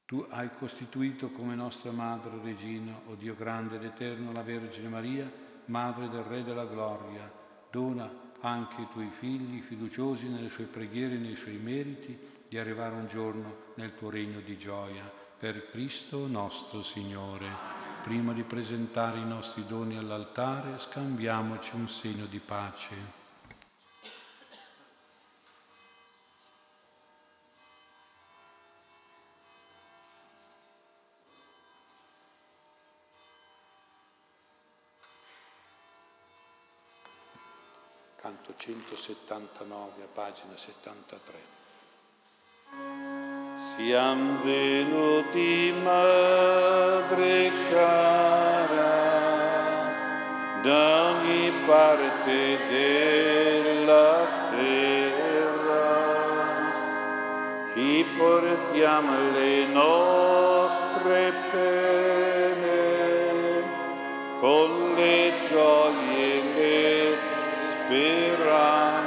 Tu hai costituito come nostra Madre Regina, o Dio grande ed eterno, la Vergine Maria, Madre del Re della Gloria. Dona anche ai tuoi figli, fiduciosi nelle sue preghiere e nei suoi meriti, di arrivare un giorno nel tuo regno di gioia. Per Cristo nostro Signore. Prima di presentare i nostri doni all'altare, scambiamoci un segno di pace. Canto 179, a pagina 73. Siam venuti, madre cara, da ogni parte della terra, ti portiamo le nostre pene, con le gioie e le speranze,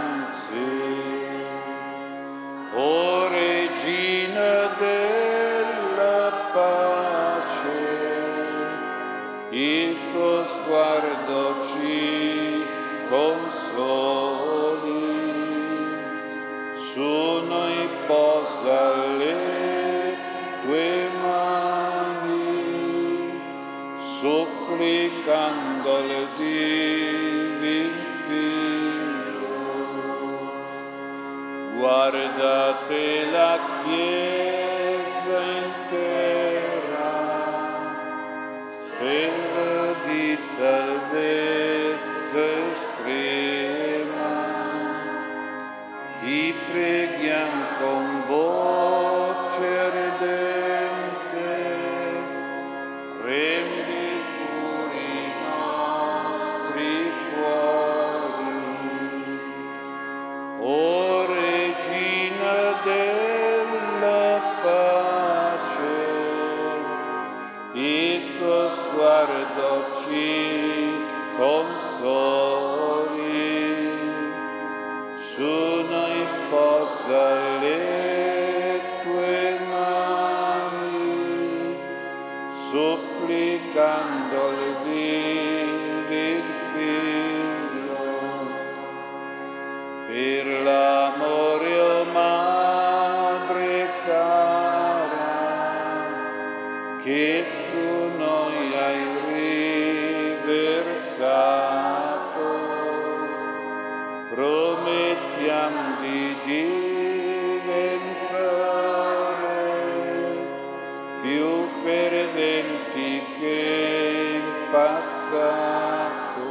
o Regina della pace, il tuo sguardo ci consoli, su noi posa le tue mani, supplicando al divino. Guardate la Chiesa intera, stella di salvezza estrema, ti preghiamo con voce ardente, prendi pure i nostri cuori. Della pace, il tuo sguardo ci consoli, su noi posa le tue mani, supplicando il divin Figlio, per l'amore umano. Che su noi hai riversato, promettiamo di diventare più ferventi che in passato.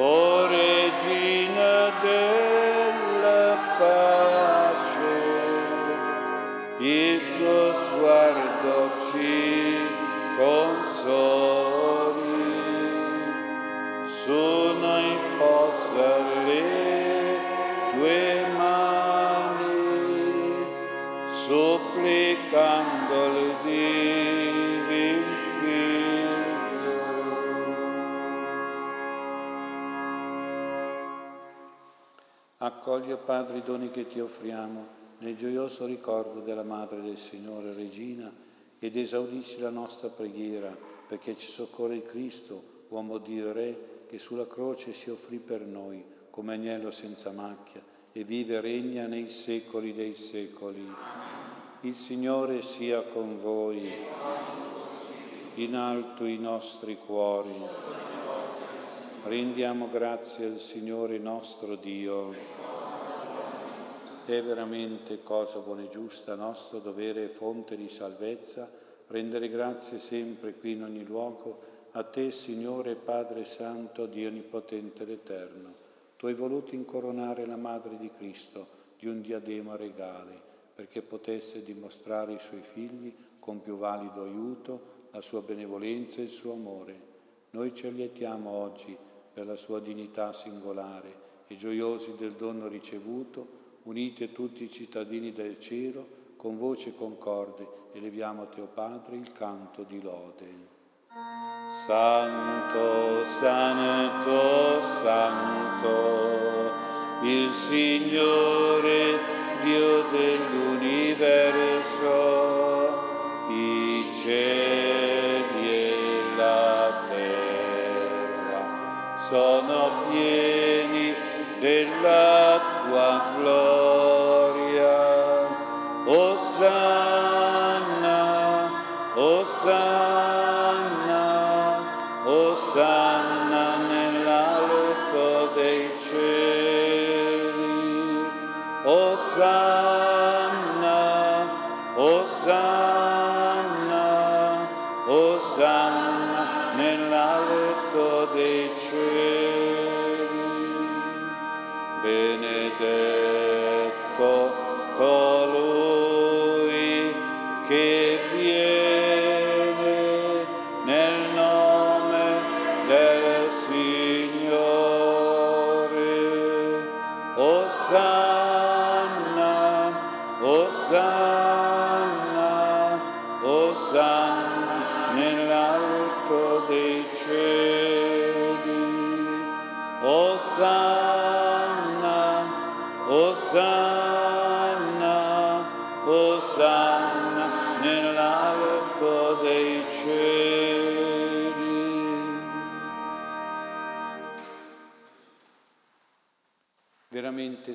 O Regina della pace, il tuo sguardo ci consoli, su noi posa le tue mani, supplicando il divin Figlio. Accogli, Padre, i doni che ti offriamo nel gioioso ricordo della Madre del Signore Regina, ed esaudisci la nostra preghiera, perché ci soccorre Cristo, uomo Dio e Re, che sulla croce si offrì per noi come agnello senza macchia, e vive e regna nei secoli dei secoli. Il Signore sia con voi. In alto i nostri cuori. Rendiamo grazie al Signore nostro Dio. È veramente cosa buona e giusta, nostro dovere e fonte di salvezza, rendere grazie sempre qui in ogni luogo a Te, Signore, Padre Santo, Dio Onnipotente ed Eterno. Tu hai voluto incoronare la Madre di Cristo di un diadema regale, perché potesse dimostrare ai Suoi figli con più valido aiuto la Sua benevolenza e il Suo amore. Noi ci lietiamo oggi per la Sua dignità singolare e gioiosi del dono ricevuto, uniti a tutti i cittadini del cielo, con voce concorde eleviamo a Teo Padre il canto di lode. Santo, Santo, Santo, il Signore Dio dell'universo, i cieli e la terra sono pieni della Tua gloria. Osanna, Osanna, Osanna nell'alto dei cieli. Osanna, Osanna, Osanna nell'alto dei cieli. Benedetto colui che viene nel nome del Signore. Osanna, Osanna, Osanna nell'alto dei cieli. Osanna, Osanna, Osanna nell'alto dei cieli. Veramente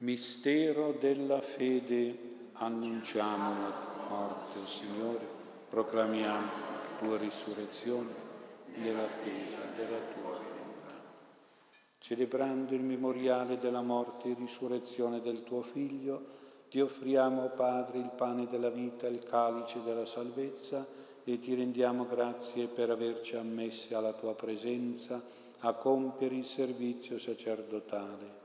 Mistero della fede. Annunciamo la tua morte, o Signore, proclamiamo la tua risurrezione nell'attesa della tua venuta. Celebrando il memoriale della morte e risurrezione del tuo Figlio, ti offriamo, Padre, il pane della vita, il calice della salvezza, e ti rendiamo grazie per averci ammessi alla tua presenza a compiere il servizio sacerdotale.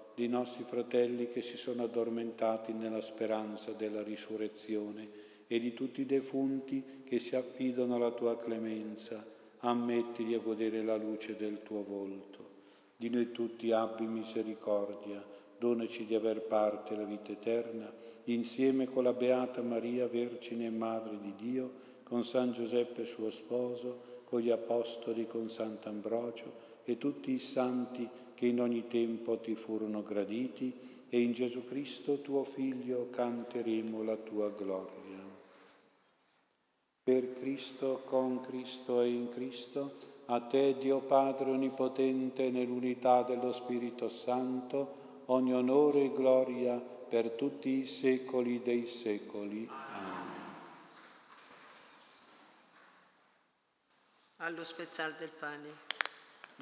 dei nostri fratelli che si sono addormentati nella speranza della risurrezione e di tutti i defunti che si affidano alla tua clemenza, ammettili a godere la luce del tuo volto. Di noi tutti abbi misericordia, donaci di aver parte la vita eterna, insieme con la Beata Maria, Vergine e Madre di Dio, con San Giuseppe suo sposo, con gli Apostoli, con Sant'Ambrogio e tutti i santi che in ogni tempo ti furono graditi, e in Gesù Cristo, tuo Figlio, canteremo la tua gloria. Per Cristo, con Cristo e in Cristo, a te, Dio Padre Onnipotente, nell'unità dello Spirito Santo, ogni onore e gloria per tutti i secoli dei secoli. Amen. Allo spezzar del pane.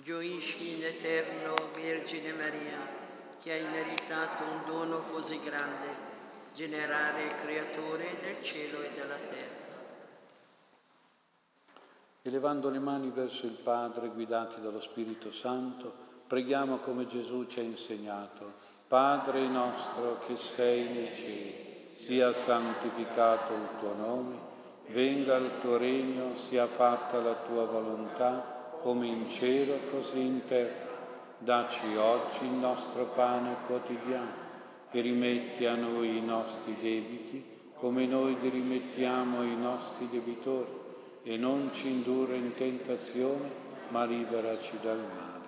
Gioisci in eterno, Vergine Maria, che hai meritato un dono così grande, generare il Creatore del cielo e della terra. Elevando le mani verso il Padre, guidati dallo Spirito Santo, preghiamo come Gesù ci ha insegnato. Padre nostro che sei nei cieli, sia santificato il tuo nome, venga il tuo regno, sia fatta la tua volontà, come in cielo, così in terra. Dacci oggi il nostro pane quotidiano e rimetti a noi i nostri debiti, come noi li rimettiamo ai nostri debitori, e non ci indurre in tentazione, ma liberaci dal male.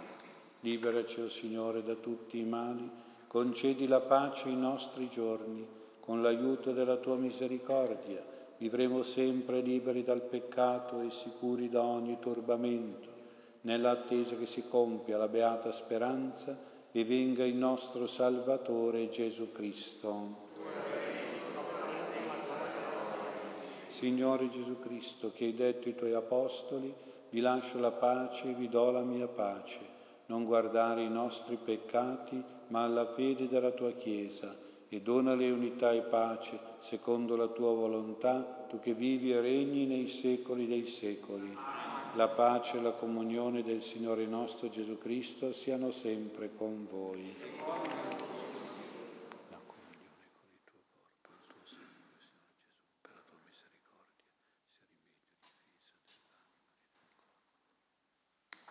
Liberaci, o Signore, da tutti i mali, concedi la pace ai nostri giorni, con l'aiuto della tua misericordia vivremo sempre liberi dal peccato e sicuri da ogni turbamento, nell'attesa che si compia la beata speranza e venga il nostro Salvatore Gesù Cristo. Signore Gesù Cristo, che hai detto ai tuoi Apostoli, vi lascio la pace e vi do la mia pace. Non guardare i nostri peccati, ma alla fede della tua Chiesa, e donale unità e pace, secondo la tua volontà, tu che vivi e regni nei secoli dei secoli. La pace e la comunione del Signore nostro Gesù Cristo siano sempre con voi. La comunione con il tuo corpo, il tuo sangue, Signore Gesù, per la tua misericordia, sia rimedio difesa dell'anima e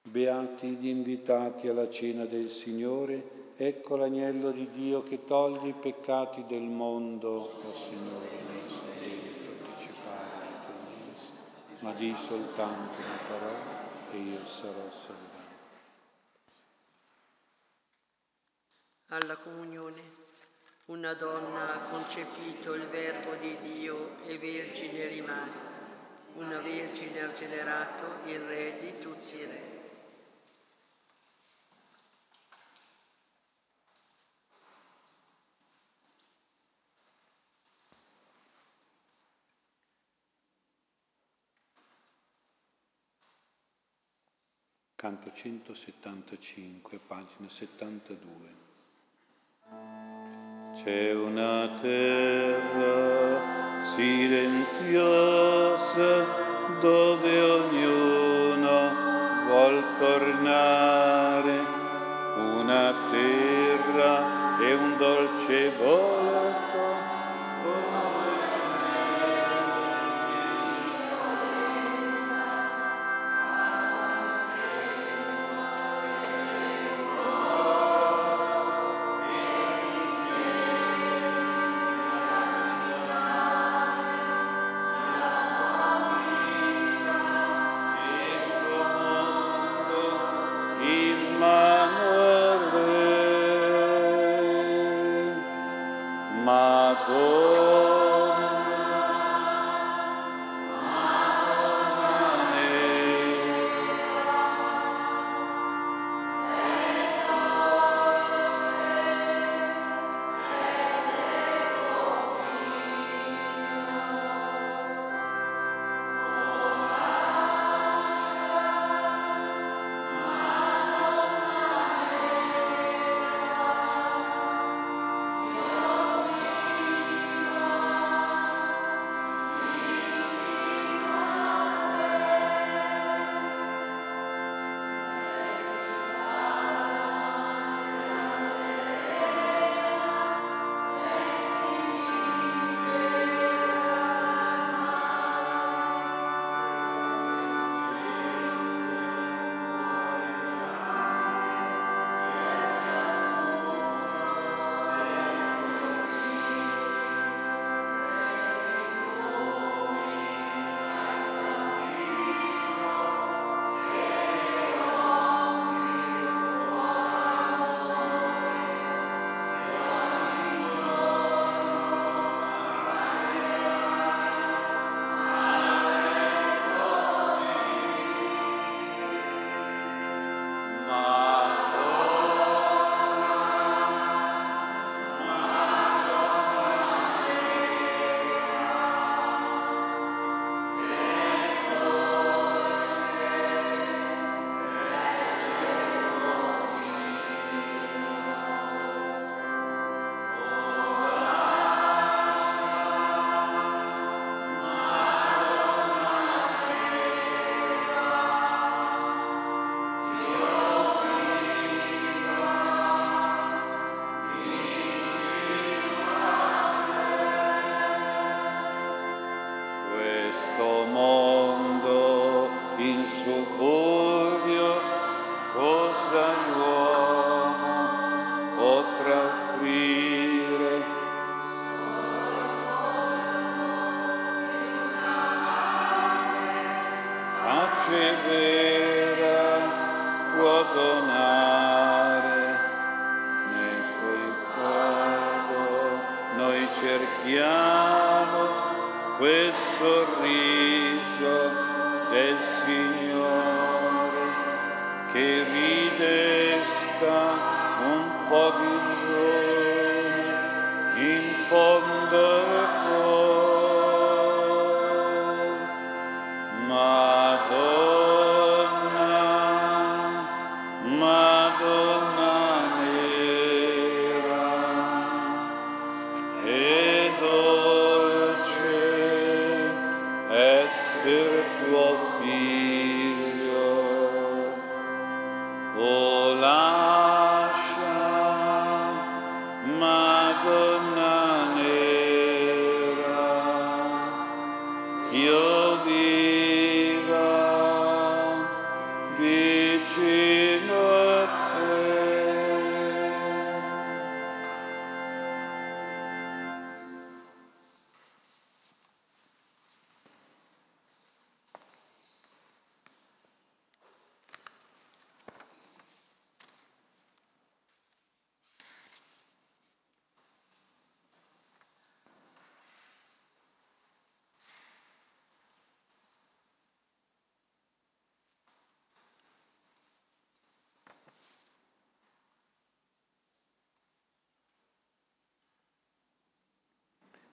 del corpo. Beati gli invitati alla cena del Signore, ecco l'agnello di Dio che toglie i peccati del mondo, o Signore. Ma di soltanto una parola e io sarò salvato. Alla comunione, una donna ha concepito il Verbo di Dio e vergine rimane. Una vergine ha generato il Re di tutti i re. Canto 175, pagina 72. C'è una terra silenziosa dove ognuno vuol tornare, una terra e un dolce volato.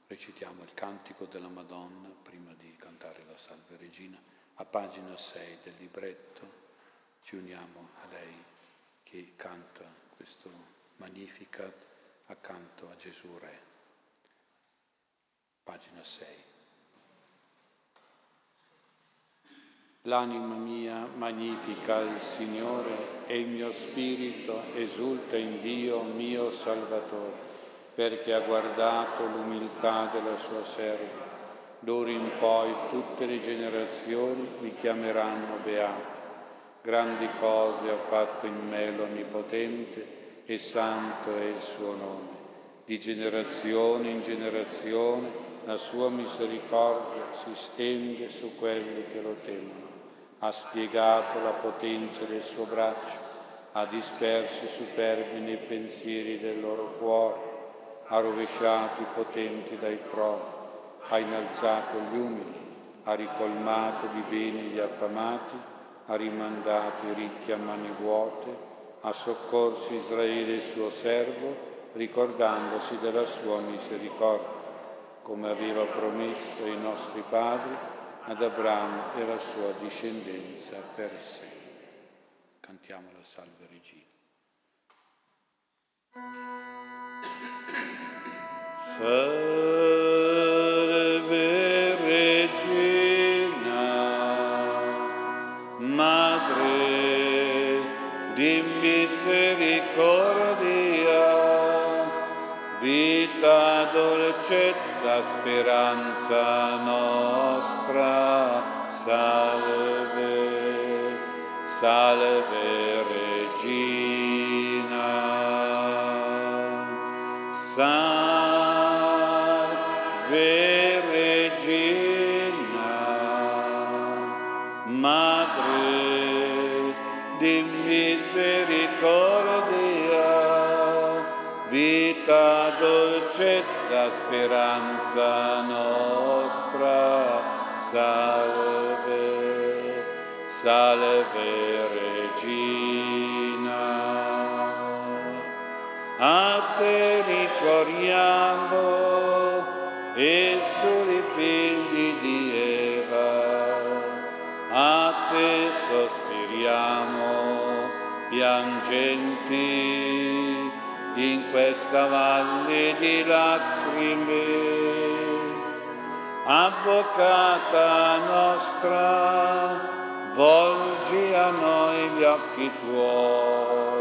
Recitiamo il cantico della Madonna prima di cantare la Salve Regina. A pagina 6 del libretto ci uniamo a lei che canta questo Magnificat accanto a Gesù Re. Pagina 6. L'anima mia magnifica il Signore e il mio spirito esulta in Dio mio Salvatore. Perché ha guardato l'umiltà della sua serva. D'ora in poi tutte le generazioni mi chiameranno beato. Grandi cose ha fatto in me l'Onnipotente, e santo è il suo nome. Di generazione in generazione la sua misericordia si stende su quelli che lo temono. Ha spiegato la potenza del suo braccio, ha disperso i superbi nei pensieri del loro cuore. Ha rovesciato i potenti dai troni, ha innalzato gli umili, ha ricolmato di beni gli affamati, ha rimandato i ricchi a mani vuote, ha soccorso Israele il suo servo, ricordandosi della sua misericordia, come aveva promesso ai nostri padri, ad Abramo e alla sua discendenza per sempre. Cantiamo la Salve Regina. Salve Regina, Madre di misericordia, vita, dolcezza, speranza nostra, salve, salve Regina, Salve Regina, Madre di misericordia, vita, dolcezza, speranza nostra, salve, salve Regina. A te ricorriamo, e sui figli di Eva, a te sospiriamo, piangenti, in questa valle di lacrime. Avvocata nostra, volgi a noi gli occhi tuoi,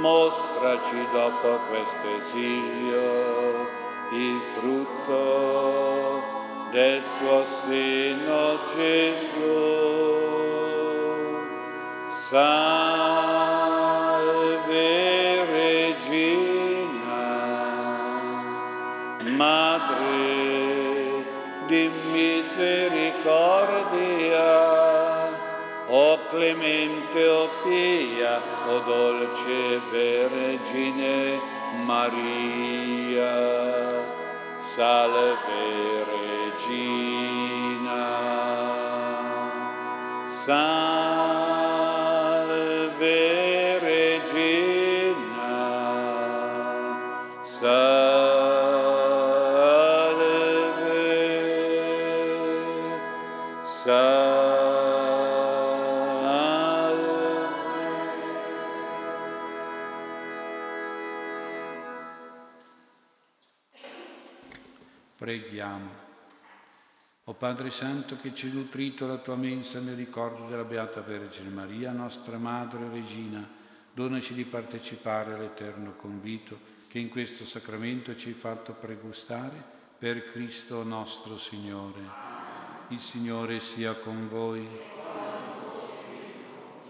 mostraci dopo questo esilio il frutto del tuo seno, Gesù. Salve Regina, Madre di misericordia, o clemente, o pia, o dolce Vergine Maria, salve Regina, salve Regina, Salve. Preghiamo. O Padre Santo, che ci hai nutrito la tua mensa nel ricordo della Beata Vergine Maria, nostra Madre Regina, donaci di partecipare all'eterno convito che in questo sacramento ci hai fatto pregustare per Cristo nostro Signore. Il Signore sia con voi.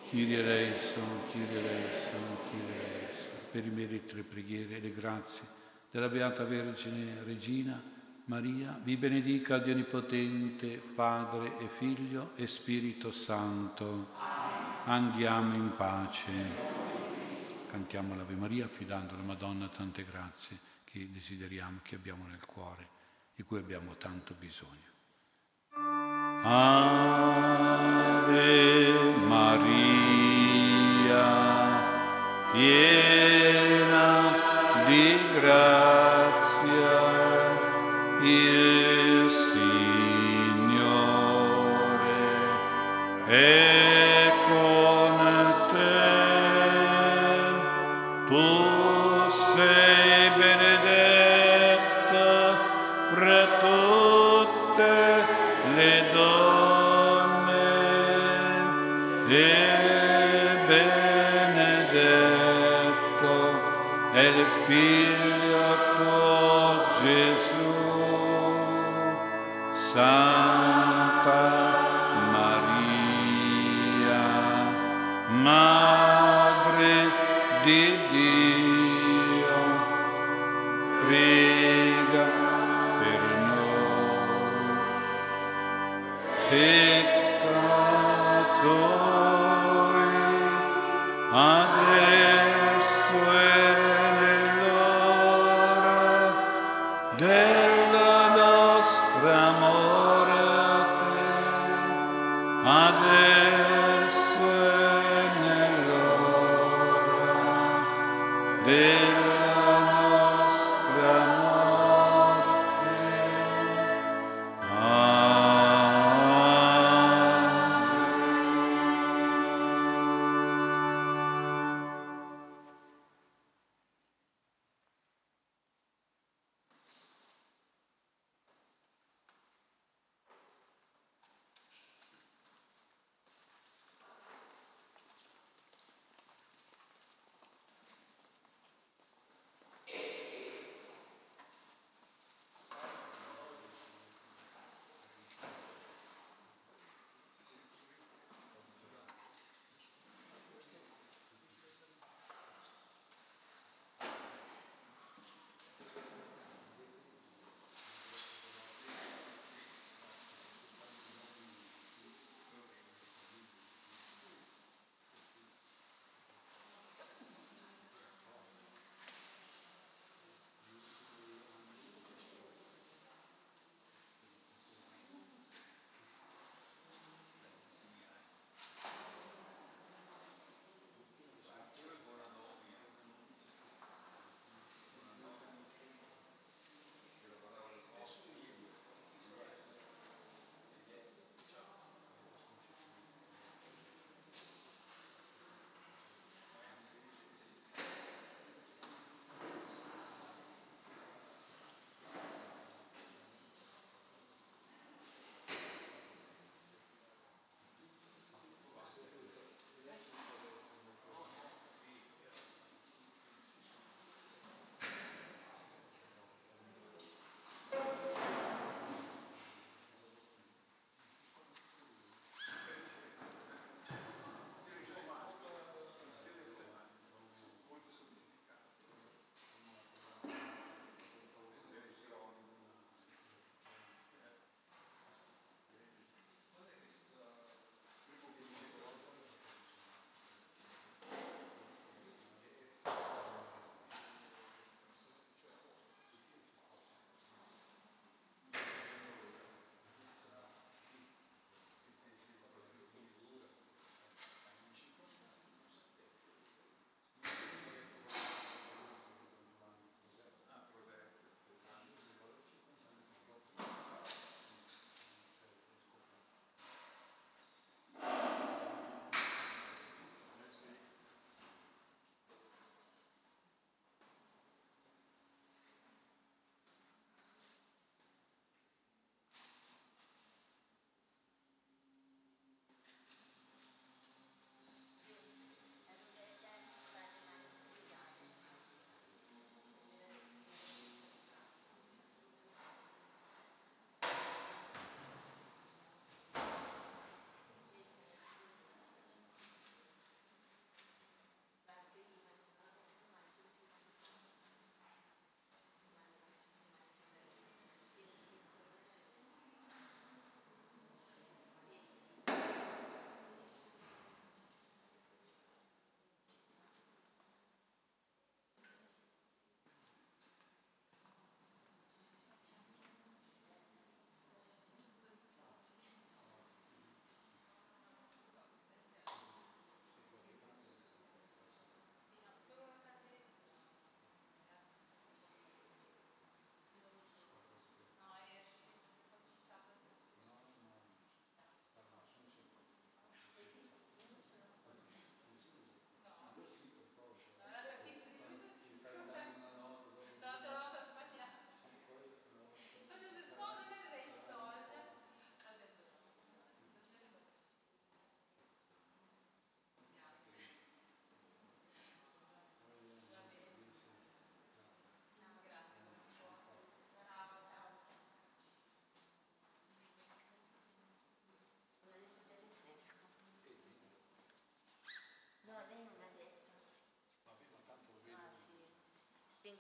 Kyrie eleison, Kyrie eleison, Kyrie eleison. Per i meriti, le preghiere e le grazie della Beata Vergine Regina Maria, vi benedica Dio Onnipotente, Padre e Figlio e Spirito Santo. Andiamo in pace. Cantiamo l'Ave Maria affidando alla Madonna tante grazie che desideriamo, che abbiamo nel cuore, di cui abbiamo tanto bisogno. Ave Maria, piena di grazia, il Signore è con te, tu sei benedetta fra tutte le donne, e benedetto è il Figlio tuo Gesù. Santa Maria, Madre di Dio, prega peccatori, adesso e nell'ora della nostra morte, adesso e nell'ora della nostra morte.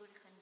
il cammino.